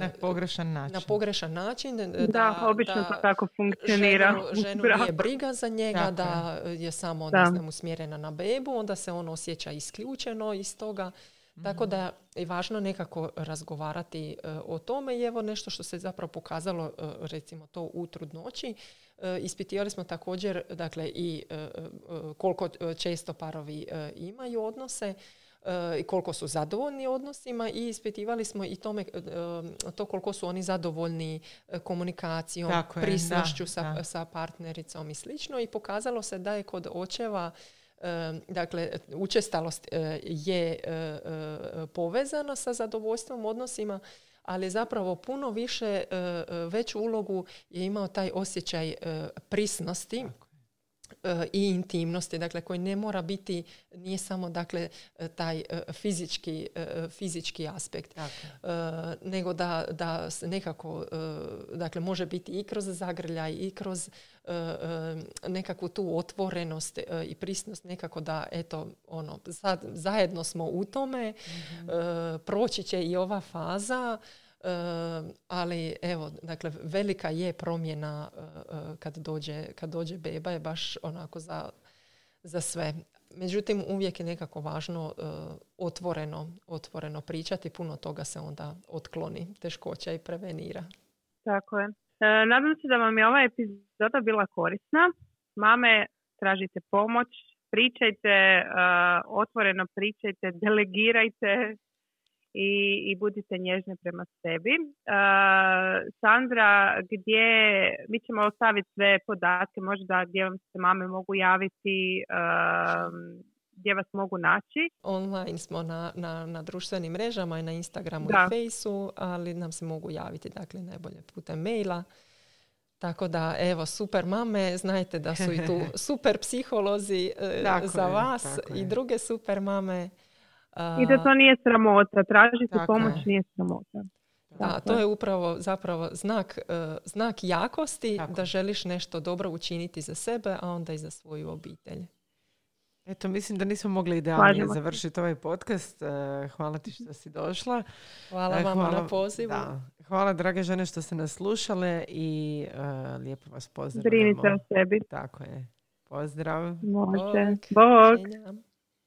na pogrešan način. Na pogrešan način da, da, obično da to tako funkcionira. Ženu, ženu nije briga za njega, tako da je samo da. Ne znam, usmjerena na bebu, onda se on osjeća isključeno iz toga. Mm-hmm. Tako da je važno nekako razgovarati uh, o tome i evo nešto što se zapravo pokazalo uh, recimo to u trudnoći. Uh, ispitivali smo također dakle, i uh, uh, koliko često parovi uh, imaju odnose uh, i koliko su zadovoljni odnosima i ispitivali smo i tome, uh, to koliko su oni zadovoljni uh, komunikacijom, Tako je, prisnošću da, sa, da. Sa partnericom i slično i pokazalo se da je kod očeva dakle, učestalost je povezana sa zadovoljstvom odnosima, ali zapravo puno više, veću ulogu je imao taj osjećaj prisnosti i intimnosti, dakle koji ne mora biti, nije samo dakle taj fizički, fizički aspekt, dakle, nego da, da nekako, dakle može biti i kroz zagrljaj i kroz nekakvu tu otvorenost i prisnost, nekako da eto ono, sad zajedno smo u tome, mm-hmm. proći će i ova faza. Uh, ali evo, dakle, velika je promjena uh, kad, dođe, kad dođe beba, je baš onako za, za sve. Međutim, uvijek je nekako važno uh, otvoreno, otvoreno pričati, puno toga se onda otkloni teškoća i prevenira. Tako je. E, nadam se da vam je ova epizoda bila korisna. Mame, tražite pomoć, pričajte, uh, otvoreno pričajte, delegirajte. I, i budite nježni prema sebi. Uh, Sandra, gdje, mi ćemo ostaviti sve podatke, možda gdje vam se mame mogu javiti, uh, gdje vas mogu naći. Online smo na, na, na društvenim mrežama i na Instagramu da. I Faceu, ali nam se mogu javiti, dakle, najbolje putem maila. Tako da, evo, super mame, znajte da su i tu super psiholozi dakle, za vas dakle. I druge super mame. I da to nije sramota, tražiti pomoć je. Nije sramota. Da, dakle. To je upravo zapravo znak, uh, znak jakosti tako. Da želiš nešto dobro učiniti za sebe, a onda i za svoju obitelj. Eto, mislim da nismo mogli idealnije završiti ovaj podcast. Uh, hvala ti što si došla. Hvala uh, vama na pozivu. Da. Hvala, drage žene, što ste nas slušale i uh, lijepo vas pozdravljamo. Brinite o sebi. Tako je. Pozdrav. Možete. Bog. Bog.